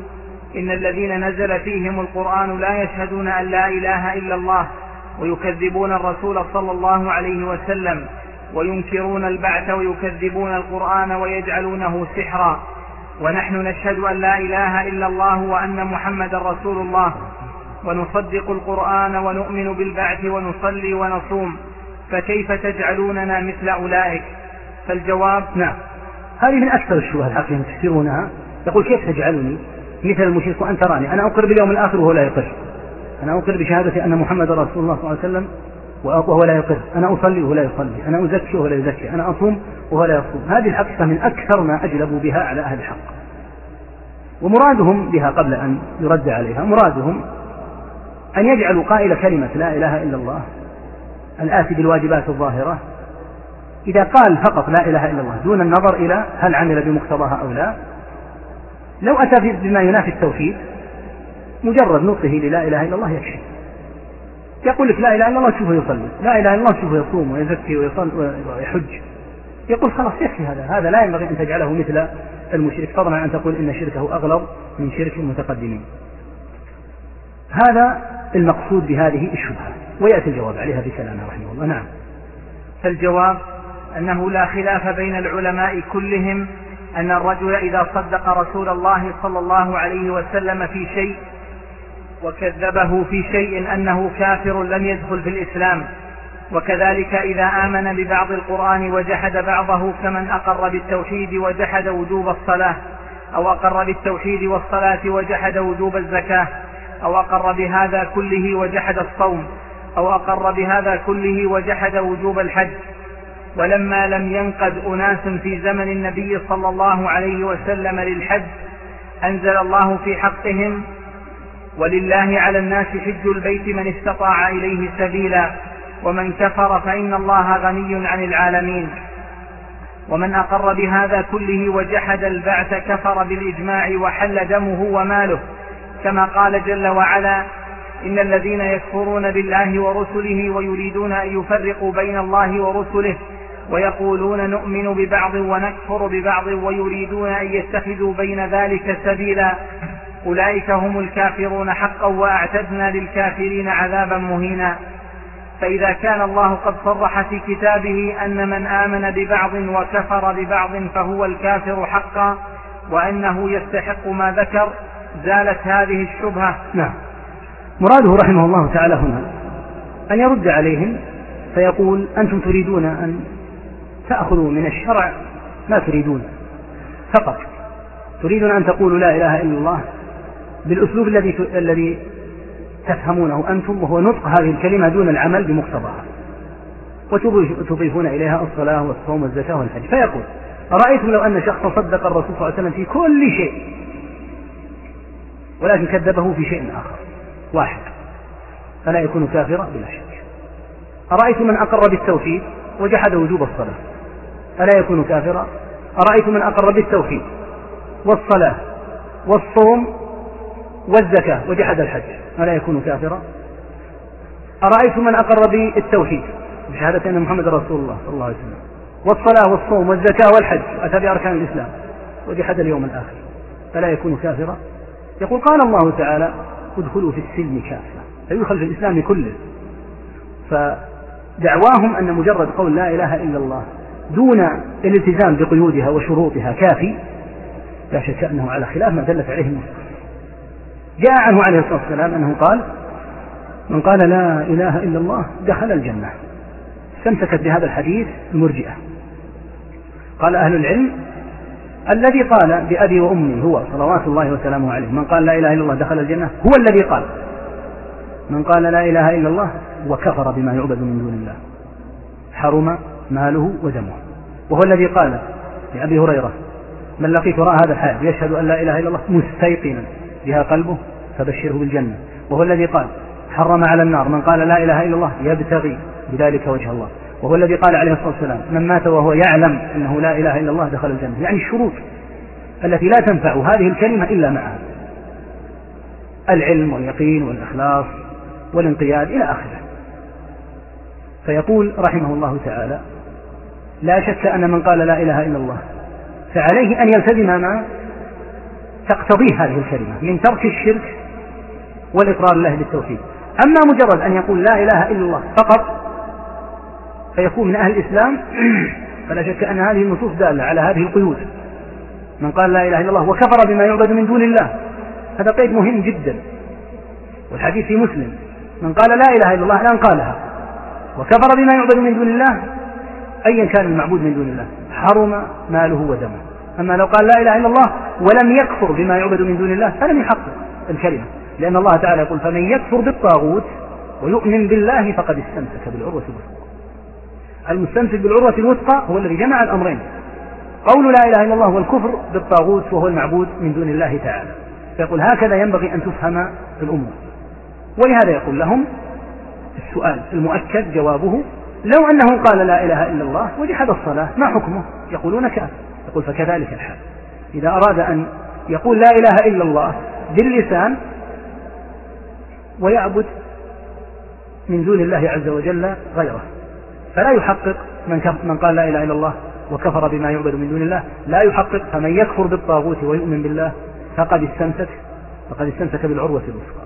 إن الذين نزل فيهم القرآن لا يشهدون أن لا إله إلا الله ويكذبون الرسول صلى الله عليه وسلم وينكرون البعث ويكذبون القرآن ويجعلونه سحرا، ونحن نشهد أن لا إله إلا الله وأن محمدا رسول الله، ونصدق القرآن ونؤمن بالبعث ونصلي ونصوم، فكيف تجعلوننا مثل أولئك؟ فالجواب نعم. هذه من أكثر الشبهات الحقيقة تكثرونها. يقول كيف تجعلني مثل المشرك وأن تراني أنا أقر باليوم الآخر وهو لا يقر، أنا أقر بشهادة أن محمد رسول الله صلى الله عليه وسلم وهو لا يقر، أنا أصلي وهو لا يصلي، أنا أزكي وهو لا يزكي، أنا أصوم وهو لا يصوم. هذه الحقيقة من أكثر ما أجلبوا بها على أهل الحق، ومرادهم بها قبل أن يرد عليها مرادهم أن يجعلوا قائل كلمة لا إله إلا الله الآتي بالواجبات الظاهرة إذا قال فقط لا إله إلا الله دون النظر إلى هل عمل بمقتضاها أو لا، لو أتى بما ينافي التوحيد مجرد نطقه للا إله إلا الله يكفي. يقول لك لا إله إلا الله شوفه يصلي، لا إله إلا الله شوفه يصوم ويزكي ويصلي ويحج، يقول خلاص يكفي هذا لا ينبغي أن تجعله مثل المشرك، فضلا أن تقول إن شركه أغلب من شرك المتقدمين. هذا المقصود بهذه الشبهة، ويأتي الجواب عليها بكلامه رحمه الله. نعم. فالجواب أنه لا خلاف بين العلماء كلهم أن الرجل إذا صدق رسول الله صلى الله عليه وسلم في شيء وكذبه في شيء أنه كافر لم يدخل في الإسلام، وكذلك إذا آمن ببعض القرآن وجحد بعضه كمن أقر بالتوحيد وجحد وجوب الصلاة، أو أقر بالتوحيد والصلاة وجحد وجوب الزكاة، أو أقر بهذا كله وجحد الصوم، أو أقر بهذا كله وجحد وجوب الحج. ولما لم ينقد أناس في زمن النبي صلى الله عليه وسلم للحج أنزل الله في حقهم: ولله على الناس حج البيت من استطاع إليه سبيلا ومن كفر فإن الله غني عن العالمين. ومن أقر بهذا كله وجحد البعث كفر بالإجماع وحل دمه وماله، كما قال جل وعلا: إن الذين يكفرون بالله ورسله ويريدون أن يفرقوا بين الله ورسله ويقولون نؤمن ببعض ونكفر ببعض ويريدون أن يتخذوا بين ذلك سبيلا أولئك هم الكافرون حقا وأعتدنا للكافرين عذابا مهينا. فإذا كان الله قد صرح في كتابه أن من آمن ببعض وكفر ببعض فهو الكافر حقا وأنه يستحق ما ذكر، زالت هذه الشبهة. نعم. مراده رحمه الله تعالى هنا أن يرد عليهم فيقول: أنتم تريدون أن تأخذوا من الشرع ما تريدون فقط، تريدون أن تقولوا لا إله إلا الله بالأسلوب الذي تفهمونه أنتم، وهو نطق هذه الكلمة دون العمل بمقتضاها، وتضيفون إليها الصلاة والصوم والزكاة والحج. فيقول: أرأيتم لو أن شخصا صدق الرسول صلى الله عليه وسلم في كل شيء ولكن كذبه في شيء آخر واحد فلا يكون كافرا بلا شك. أرأيتم من أقر بالتوحيد وجحد وجوب الصلاة فلا يكون كافرا. أرأيتم من أقر بالتوحيد والصلاة والصوم والزكاة وجحد الحج فلا يكون كافرا. أرأيتم من أقر بالتوحيد بشهادة أن محمد رسول الله صلى الله عليه وسلم والصلاة والصوم والزكاة والحج وأتى بأركان الإسلام وجحد اليوم الآخر فلا يكون كافرا. يقول: قال الله تعالى: ادخلوا في السلم كافة، فيدخل في الإسلام كله. فدعواهم أن مجرد قول لا إله إلا الله دون الالتزام بقيودها وشروطها كافي لا شك أنه على خلاف ما دلت عليه النصوص. جاء عنه عليه الصلاة والسلام أنه قال: من قال لا إله إلا الله دخل الجنة. استمسكت بهذا الحديث المرجئة. قال أهل العلم: الذي قال بأبي وأمي هو صلوات الله وسلامه عليه، من قال لا إله إلا الله دخل الجنة، هو الذي قال من قال لا إله إلا الله وكفر بما يعبد من دون الله حرم ماله ودمه، وهو الذي قال لأبي هريرة: من لقيت وراء هذا الحائط يشهد أن لا إله إلا الله مستيقنا بها قلبه فبشره بالجنة، وهو الذي قال حرم على النار من قال لا إله إلا الله يبتغي بذلك وجه الله، وهو الذي قال عليه الصلاة والسلام: من مات وهو يعلم أنه لا إله إلا الله دخل الجنة. يعني الشروط التي لا تنفع هذه الكلمة إلا معها العلم واليقين والإخلاص والانقياد إلى آخره. فيقول رحمه الله تعالى: لا شك أن من قال لا إله إلا الله فعليه أن يلتزم ما تقتضيه هذه الكلمة من ترك الشرك والإقرار له بالتوحيد. أما مجرد أن يقول لا إله إلا الله فقط فيكون من أهل الإسلام فلا شك أن هذه النصوص دالة على هذه القيود. من قال لا إله إلا الله وكفر بما يعبد من دون الله هذا قيد مهم جدا. والحديث في مسلم من قال لا إله إلا الله الآن قالها وكفر بما يعبد من دون الله أيا كان المعبود من دون الله حرم ماله ودمه. أما لو قال لا إله إلا الله ولم يكفر بما يعبد من دون الله فلم يحقق الكلمة، لأن الله تعالى يقول فمن يكفر بالطاغوت ويؤمن بالله فقد استمسك بالعروة الوثقى. المستمسك بالعروة الوثقى هو الذي جمع الأمرين، قول لا إله إلا الله والكفر بالطاغوت وهو المعبود من دون الله تعالى. فيقول هكذا ينبغي أن تفهم الأمور. ولهذا يقول لهم السؤال المؤكد جوابه لو أنه قال لا إله إلا الله وجحد الصلاة ما حكمه؟ يقولون كافر. يقول فكذلك الحال، إذا أراد أن يقول لا إله إلا الله باللسان ويعبد من دون الله عز وجل غيره فلا يحقق. من قال لا إله إلا الله وكفر بما يعبد من دون الله لا يحقق. فمن يكفر بالطاغوت ويؤمن بالله فقد استمسك بالعروة الوثقى.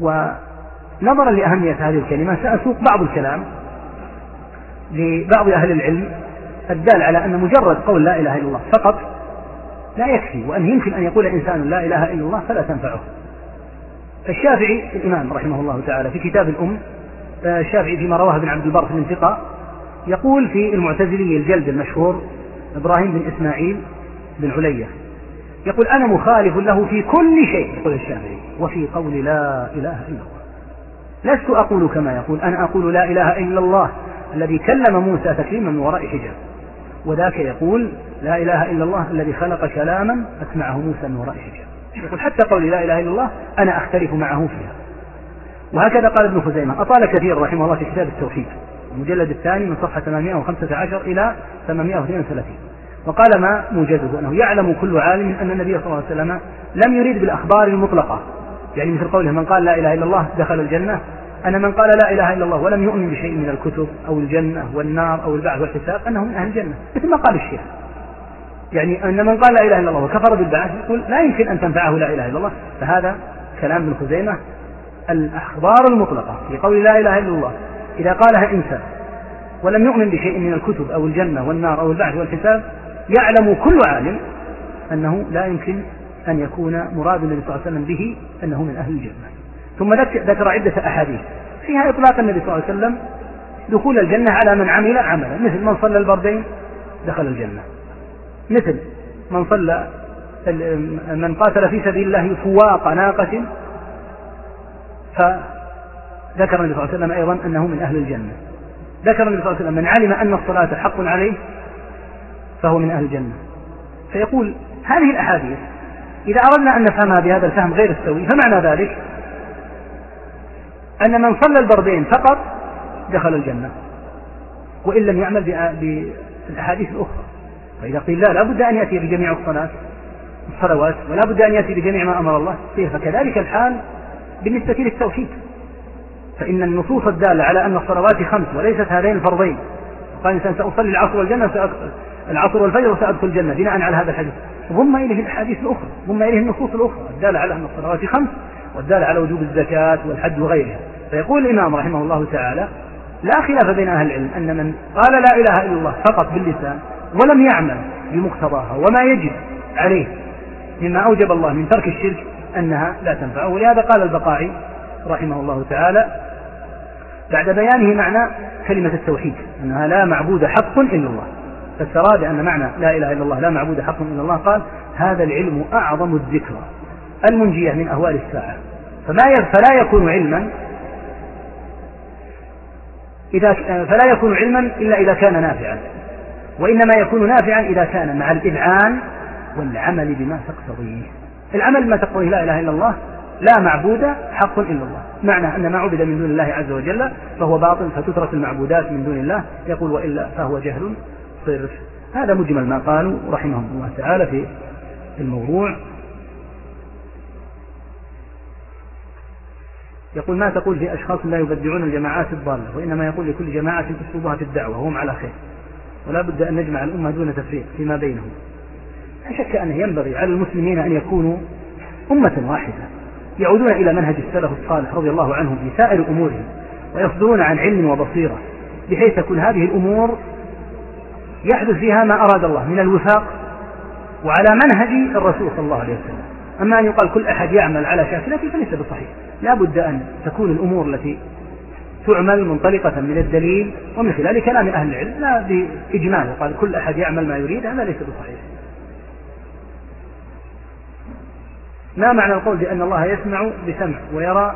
ونظرا لأهمية هذه الكلمة سأسوق بعض الكلام لبعض أهل العلم الدال على أن مجرد قول لا إله إلا الله فقط لا يكفي، وأن يمكن أن يقول إنسان لا إله إلا الله فلا تنفعه. الشافعي الإمام رحمه الله تعالى في كتاب الأم، الشافعي فيما رواه ابن عبد البر في الانتقاء يقول في المعتزلي الجلد المشهور إبراهيم بن إسماعيل بن علية يقول أنا مخالف له في كل شيء، يقول الشافعي، وفي قول لا إله إلا الله. لست أقول كما يقول، أنا أقول لا إله إلا الله الذي كلم موسى تكليما من وراء حجاب، وذاك يقول لا إله إلا الله الذي خلق كلاما أسمعه موسى من وراء حجاب. يقول حتى قول لا إله إلا الله أنا أختلف معه فيها. وهكذا قال ابن خزيمة أطال كثير رحمه الله في كتاب التوحيد المجلد الثاني من صفحة 815 إلى 832 وقال ما موجده أنه يعلم كل عالم أن النبي صلى الله عليه وسلم لم يريد بالأخبار المطلقة، يعني مثل قوله من قال لا إله إلا الله دخل الجنة، أن من قال لا إله إلا الله ولم يؤمن بشيء من الكتب أو الجنة والنار أو البعث والحساب أنه من أهل الجنة، مثل ما قال الشيخ، يعني أن من قال لا إله إلا الله وكفر بالبعث يقول لا يمكن أن تنفعه لا إله إلا الله. فهذا كلام ابن خزيمة. الأخبار المطلقة في قول لا إله إلا الله إذا قالها إنسان ولم يؤمن بشيء من الكتب أو الجنة والنار أو البعث والحساب يعلم كل عالم أنه لا يمكن أن يكون مراد النبي صلى الله عليه وسلم به أنه من أهل الجنة. ثم ذكر عدة أحاديث فيها إطلاق النبي صلى الله عليه وسلم دخول الجنة على من عمل عملا، مثل من صلى البردين دخل الجنة، مثل من قاتل في سبيل الله فواق ناقة، فذكر النبي صلى الله عليه وسلم أيضا أنه من أهل الجنة. ذكر النبي صلى الله عليه وسلم من علم أن الصلاة حق عليه فهو من أهل الجنة. فيقول هذه الأحاديث إذا أردنا أن نفهمها بهذا الفهم غير السوي فمعنى ذلك أن من صلى البردين فقط دخل الجنة وإن لم يعمل بالأحاديث الأخرى. فإذا قيل لا بد أن يأتي بجميع الصلوات ولا بد أن يأتي بجميع ما أمر الله فيه، فكذلك الحال بالنسبة للتوحيد، فإن النصوص الدالة على أن الصلوات 5 وليست هذين الفرضين، قال إنسان سأصلي العصر والفجر سأدخل الجنة بناء على هذا الحديث، ضم إليه الأحاديث الأخرى، ضم إليه النصوص الأخرى الدالة على أن الصلوات 5 والدالة على وجوب الزكاة والحج وغيرها. فيقول الإمام رحمه الله تعالى لا خلاف بين أهل العلم أن من قال لا إله إلا الله فقط باللسان ولم يعمل بمقتضاها وما يجب عليه مما أوجب الله من ترك الشرك أنها لا تنفعه. ولهذا قال البقاعي رحمه الله تعالى بعد بيانه معنى كلمة التوحيد أنها لا معبود حق إلا الله، فسراد أن معنى لا إله إلا الله لا معبود حق إلا الله، قال هذا العلم أعظم الذكرى المنجية من أهوال الساعة، فلا يكون علما إلا إذا كان نافعا، وإنما يكون نافعا إذا كان مع الإذعان والعمل بما تقتضيه. العمل بما تقتضيه لا إله إلا الله لا معبود حق إلا الله، معنى أن ما عبد من دون الله عز وجل فهو باطل فتترك المعبودات من دون الله. يقول وإلا فهو جهل صرف. هذا مجمل ما قالوا رحمهم الله تعالى في الموضوع. يقول ما تقول في أشخاص لا يبدعون الجماعات الضالة، وإنما يقول لكل جماعة أسلوبها في الدعوة وهم على خير، ولا بد أن نجمع الأمة دون تفريق فيما بينهم. لا شك أنه ينبغي على المسلمين أن يكونوا أمة واحدة يعودون إلى منهج السلف الصالح رضي الله عنهم في سائر أمورهم، ويصدرون عن علم وبصيرة، بحيث تكون هذه الأمور يحدث فيها ما أراد الله من الوفاق وعلى منهج الرسول صلى الله عليه وسلم. أما أن يقال كل أحد يعمل على شاكلته فليس بصحيح، لا بد أن تكون الأمور التي تعمل منطلقة من الدليل ومن خلال كلام أهل العلم، لا بإجمال وقال كل أحد يعمل ما يريد، هذا ليس بصحيح. ما معنى القول بأن الله يسمع بسمع ويرى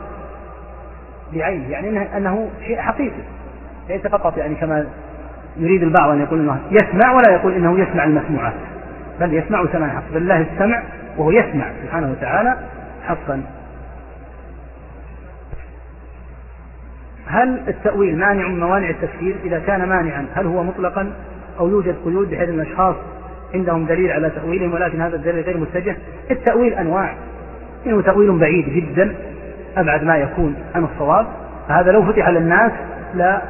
بعينه؟ يعني أنه شيء حقيقي ليس فقط يعني كما يريد البعض أن يقول أنه يسمع ولا يقول أنه يسمع المسموعات، بل يسمع سمع حق، بل الله السمع وهو يسمع سبحانه وتعالى حقا. هل التأويل مانع من موانع التفسير؟ إذا كان مانعا هل هو مطلقا أو يوجد قيود بحيث أن الأشخاص عندهم دليل على تأويلهم ولكن هذا الدليل غير متجه؟ التأويل أنواع، إنه تأويل بعيد جدا أبعد ما يكون عن الصواب، فهذا لو فتح للناس لا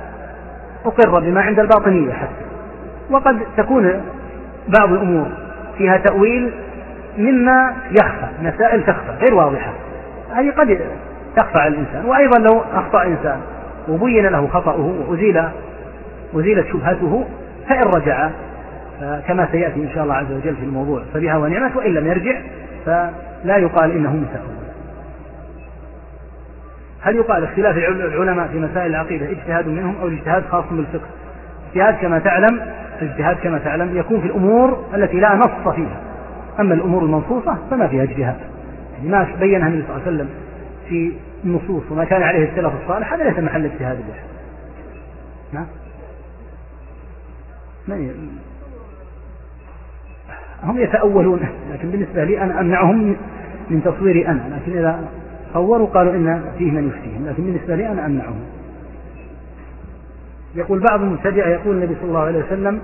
أقر بما عند الباطنية حتى. وقد تكون بعض الأمور فيها تأويل مما يخفى، مسائل تخفى غير واضحة، هذه قد تخفى على الإنسان. وأيضا لو أخطأ إنسان وبين له خطأه وأزيلت شبهته فإن رجع كما سيأتي إن شاء الله عز وجل في الموضوع فبها ونعمت، وإن لم يرجع فلا يقال إنه متأول. هل يقال اختلاف العلماء في مسائل العقيدة اجتهاد منهم أو اجتهاد خاص بالفقه؟ اجتهاد كما تعلم يكون في الأمور التي لا نص فيها، أما الأمور المنصوصة فما فيها اجتهاد، ما بينها النبي صلى الله عليه وسلم في النصوص وما كان عليه السلف الصالح هذا ليس محل اجتهاد الأحد. هم يتأولون، لكن بالنسبة لي أنا أمنعهم من تصويري أنا، لكن إذا صوروا قالوا إن فيه من يفتيهم، لكن بالنسبة لي أنا أمنعهم. يقول بعض المبتدعة يقول النبي صلى الله عليه وسلم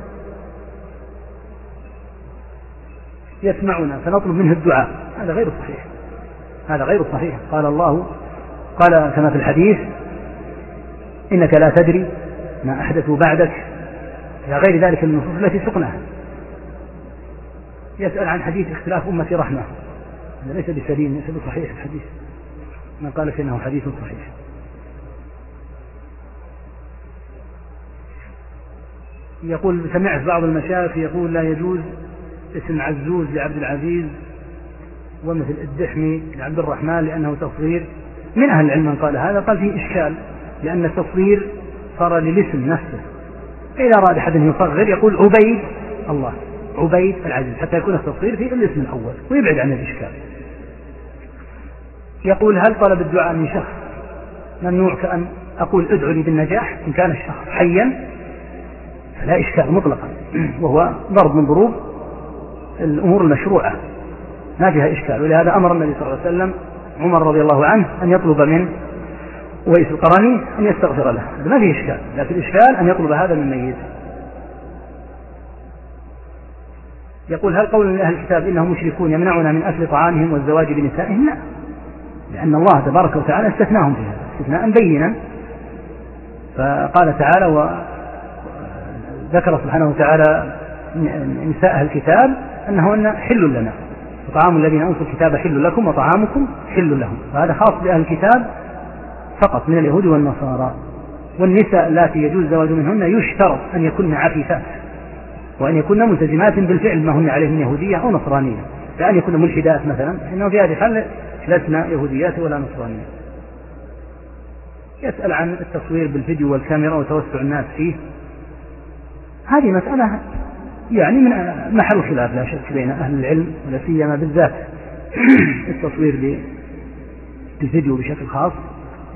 يسمعنا فنطلب منه الدعاء، هذا غير صحيح، هذا غير صحيح. قال كما في الحديث إنك لا تدري ما أحدثوا بعدك إلى غير ذلك من النصوص التي سقناها. يسأل عن حديث اختلاف أمتي رحمة، هذا ليس بسليم، ليس بصحيح الحديث، ما قالش إنه حديث صحيح. يقول سمعت بعض المشايخ يقول لا يجوز اسم عزوز لعبد العزيز ومثل الدحمي لعبد الرحمن لأنه تصغير. من أهل العلم من قال هذا، قال فيه إشكال لأن التصغير صار للاسم نفسه، إذا أراد أحد يصغر يقول عبيد الله عبيد العزيز حتى يكون التصغير في الاسم الأول ويبعد عن الإشكال. يقول هل طلب الدعاء من شخص ممنوع كأن أقول ادعو لي بالنجاح؟ إن كان الشخص حيا فلا إشكال مطلقا، وهو ضرب من ضروب الأمور المشروعة ما فيها إشكال، ولهذا أمر النبي صلى الله عليه وسلم عمر رضي الله عنه أن يطلب من ويس القرني أن يستغفر له، ما فيه إشكال، لكن الإشكال أن يطلب هذا من ميت. يقول هل قول أهل الكتاب إنهم مشركون يمنعنا من أكل طعامهم والزواج بنسائهم؟ لا، لأن الله تبارك وتعالى استثناهم فيها استثناء بينا، فقال تعالى وذكر سبحانه وتعالى نساء أهل الكتاب أنهن حل لنا وطعام الذين أنزل الكتاب حل لكم وطعامكم حل لهم، فهذا خاص بأهل الكتاب فقط من اليهود والنصارى. والنساء اللاتي يجوز الزواج منهن يشترط أن يكن عفيفات وأن يكن ملتزمات بالفعل ما هن عليه من يهودية أو نصرانية، لأن يكن ملحدات مثلا إنه في هذه الحالة لسنا يهوديات ولا نصرانية. يسأل عن التصوير بالفيديو والكاميرا وتوسع الناس فيه، هذه مسألة يعني من محل خلاف لا شك بين أهل العلم، ولا سيما بالذات التصوير بالفيديو بشكل خاص،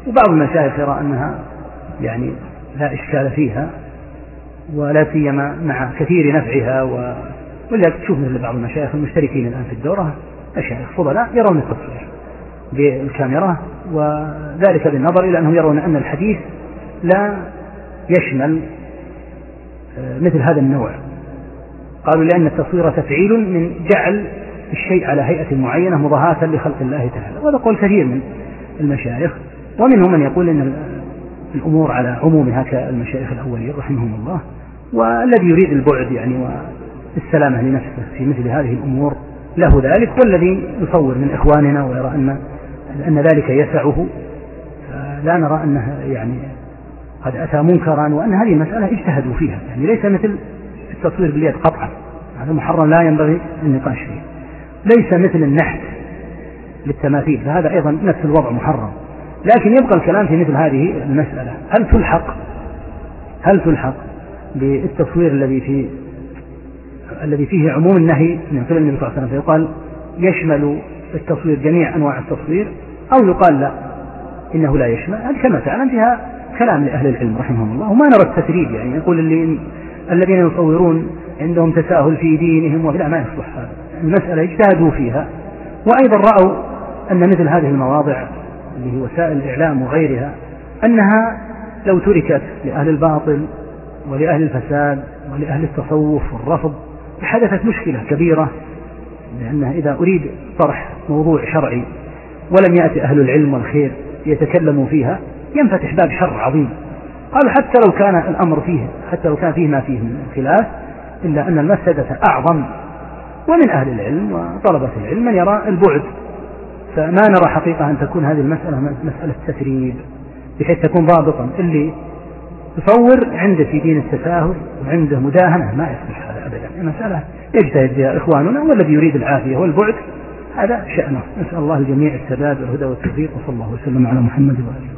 وبعض المشايخ يرى أنها يعني لا إشكال فيها ولا سيما مع كثير نفعها، ولا تشوف مثل بعض المشايخ المشتركين الآن في الدورة مشايخ فضلاء يرون التصوير بالكاميرا، وذلك بالنظر إلى أنهم يرون أن الحديث لا يشمل مثل هذا النوع. قالوا لأن التصوير تفعيل من جعل الشيء على هيئة معينة مضاهاة لخلق الله تعالى، وهذا قول كثير من المشايخ، ومنهم من يقول أن الأمور على عمومها كالمشايخ الأولين رحمهم الله، والذي يريد البعد يعني السلامة لنفسه في مثل هذه الأمور له ذلك، والذي يصور من إخواننا ويرى أن ذلك يسعه لا نرى أنها يعني قد أتى منكرا، وأن هذه المسألة اجتهدوا فيها، يعني ليس مثل التصوير باليد قطعا، هذا محرم لا ينبغي النقاش فيه. ليس مثل النحت للتماثيل، فهذا أيضا نفس الوضع محرم. لكن يبقى الكلام في مثل هذه المسألة، هل تلحق بالتصوير الذي فيه عموم النهي من قبل النبي صلى الله عليه وسلم، فيقال يشمل التصوير جميع أنواع التصوير، أو يقال لا إنه لا يشمل؟ هل كما تعلم فيها كلام لأهل العلم رحمهم الله، وما نرى التسريب، يعني يقول الذين يصورون عندهم تساهل في دينهم، ولا ما يصلح هذا. المسألة اجتهدوا فيها، وأيضا رأوا أن مثل هذه المواضع اللي هي وسائل الإعلام وغيرها أنها لو تركت لأهل الباطل ولأهل الفساد ولأهل التصوف والرفض حدثت مشكلة كبيرة، لأنها إذا أريد طرح موضوع شرعي ولم يأتي أهل العلم والخير يتكلموا فيها ينفتح باب شر عظيم. قالوا حتى لو كان الأمر فيه، حتى لو كان فيه ما فيه من خلاف، إلا أن المفسدة أعظم. ومن أهل العلم وطلبة العلم من يرى البعد، فما نرى حقيقة أن تكون هذه المسألة مسألة تسريب، بحيث تكون ضابطا اللي تصور عنده في دين التساهل وعنده مداهنة ما يصلح هذا أبدا. المسألة يجتهد بها إخواننا، والذي يريد العافية والبعد هذا شأنه. نسأل الله الجميع السداد والهدى والتوفيق، وصلى الله وسلم على محمد وآله.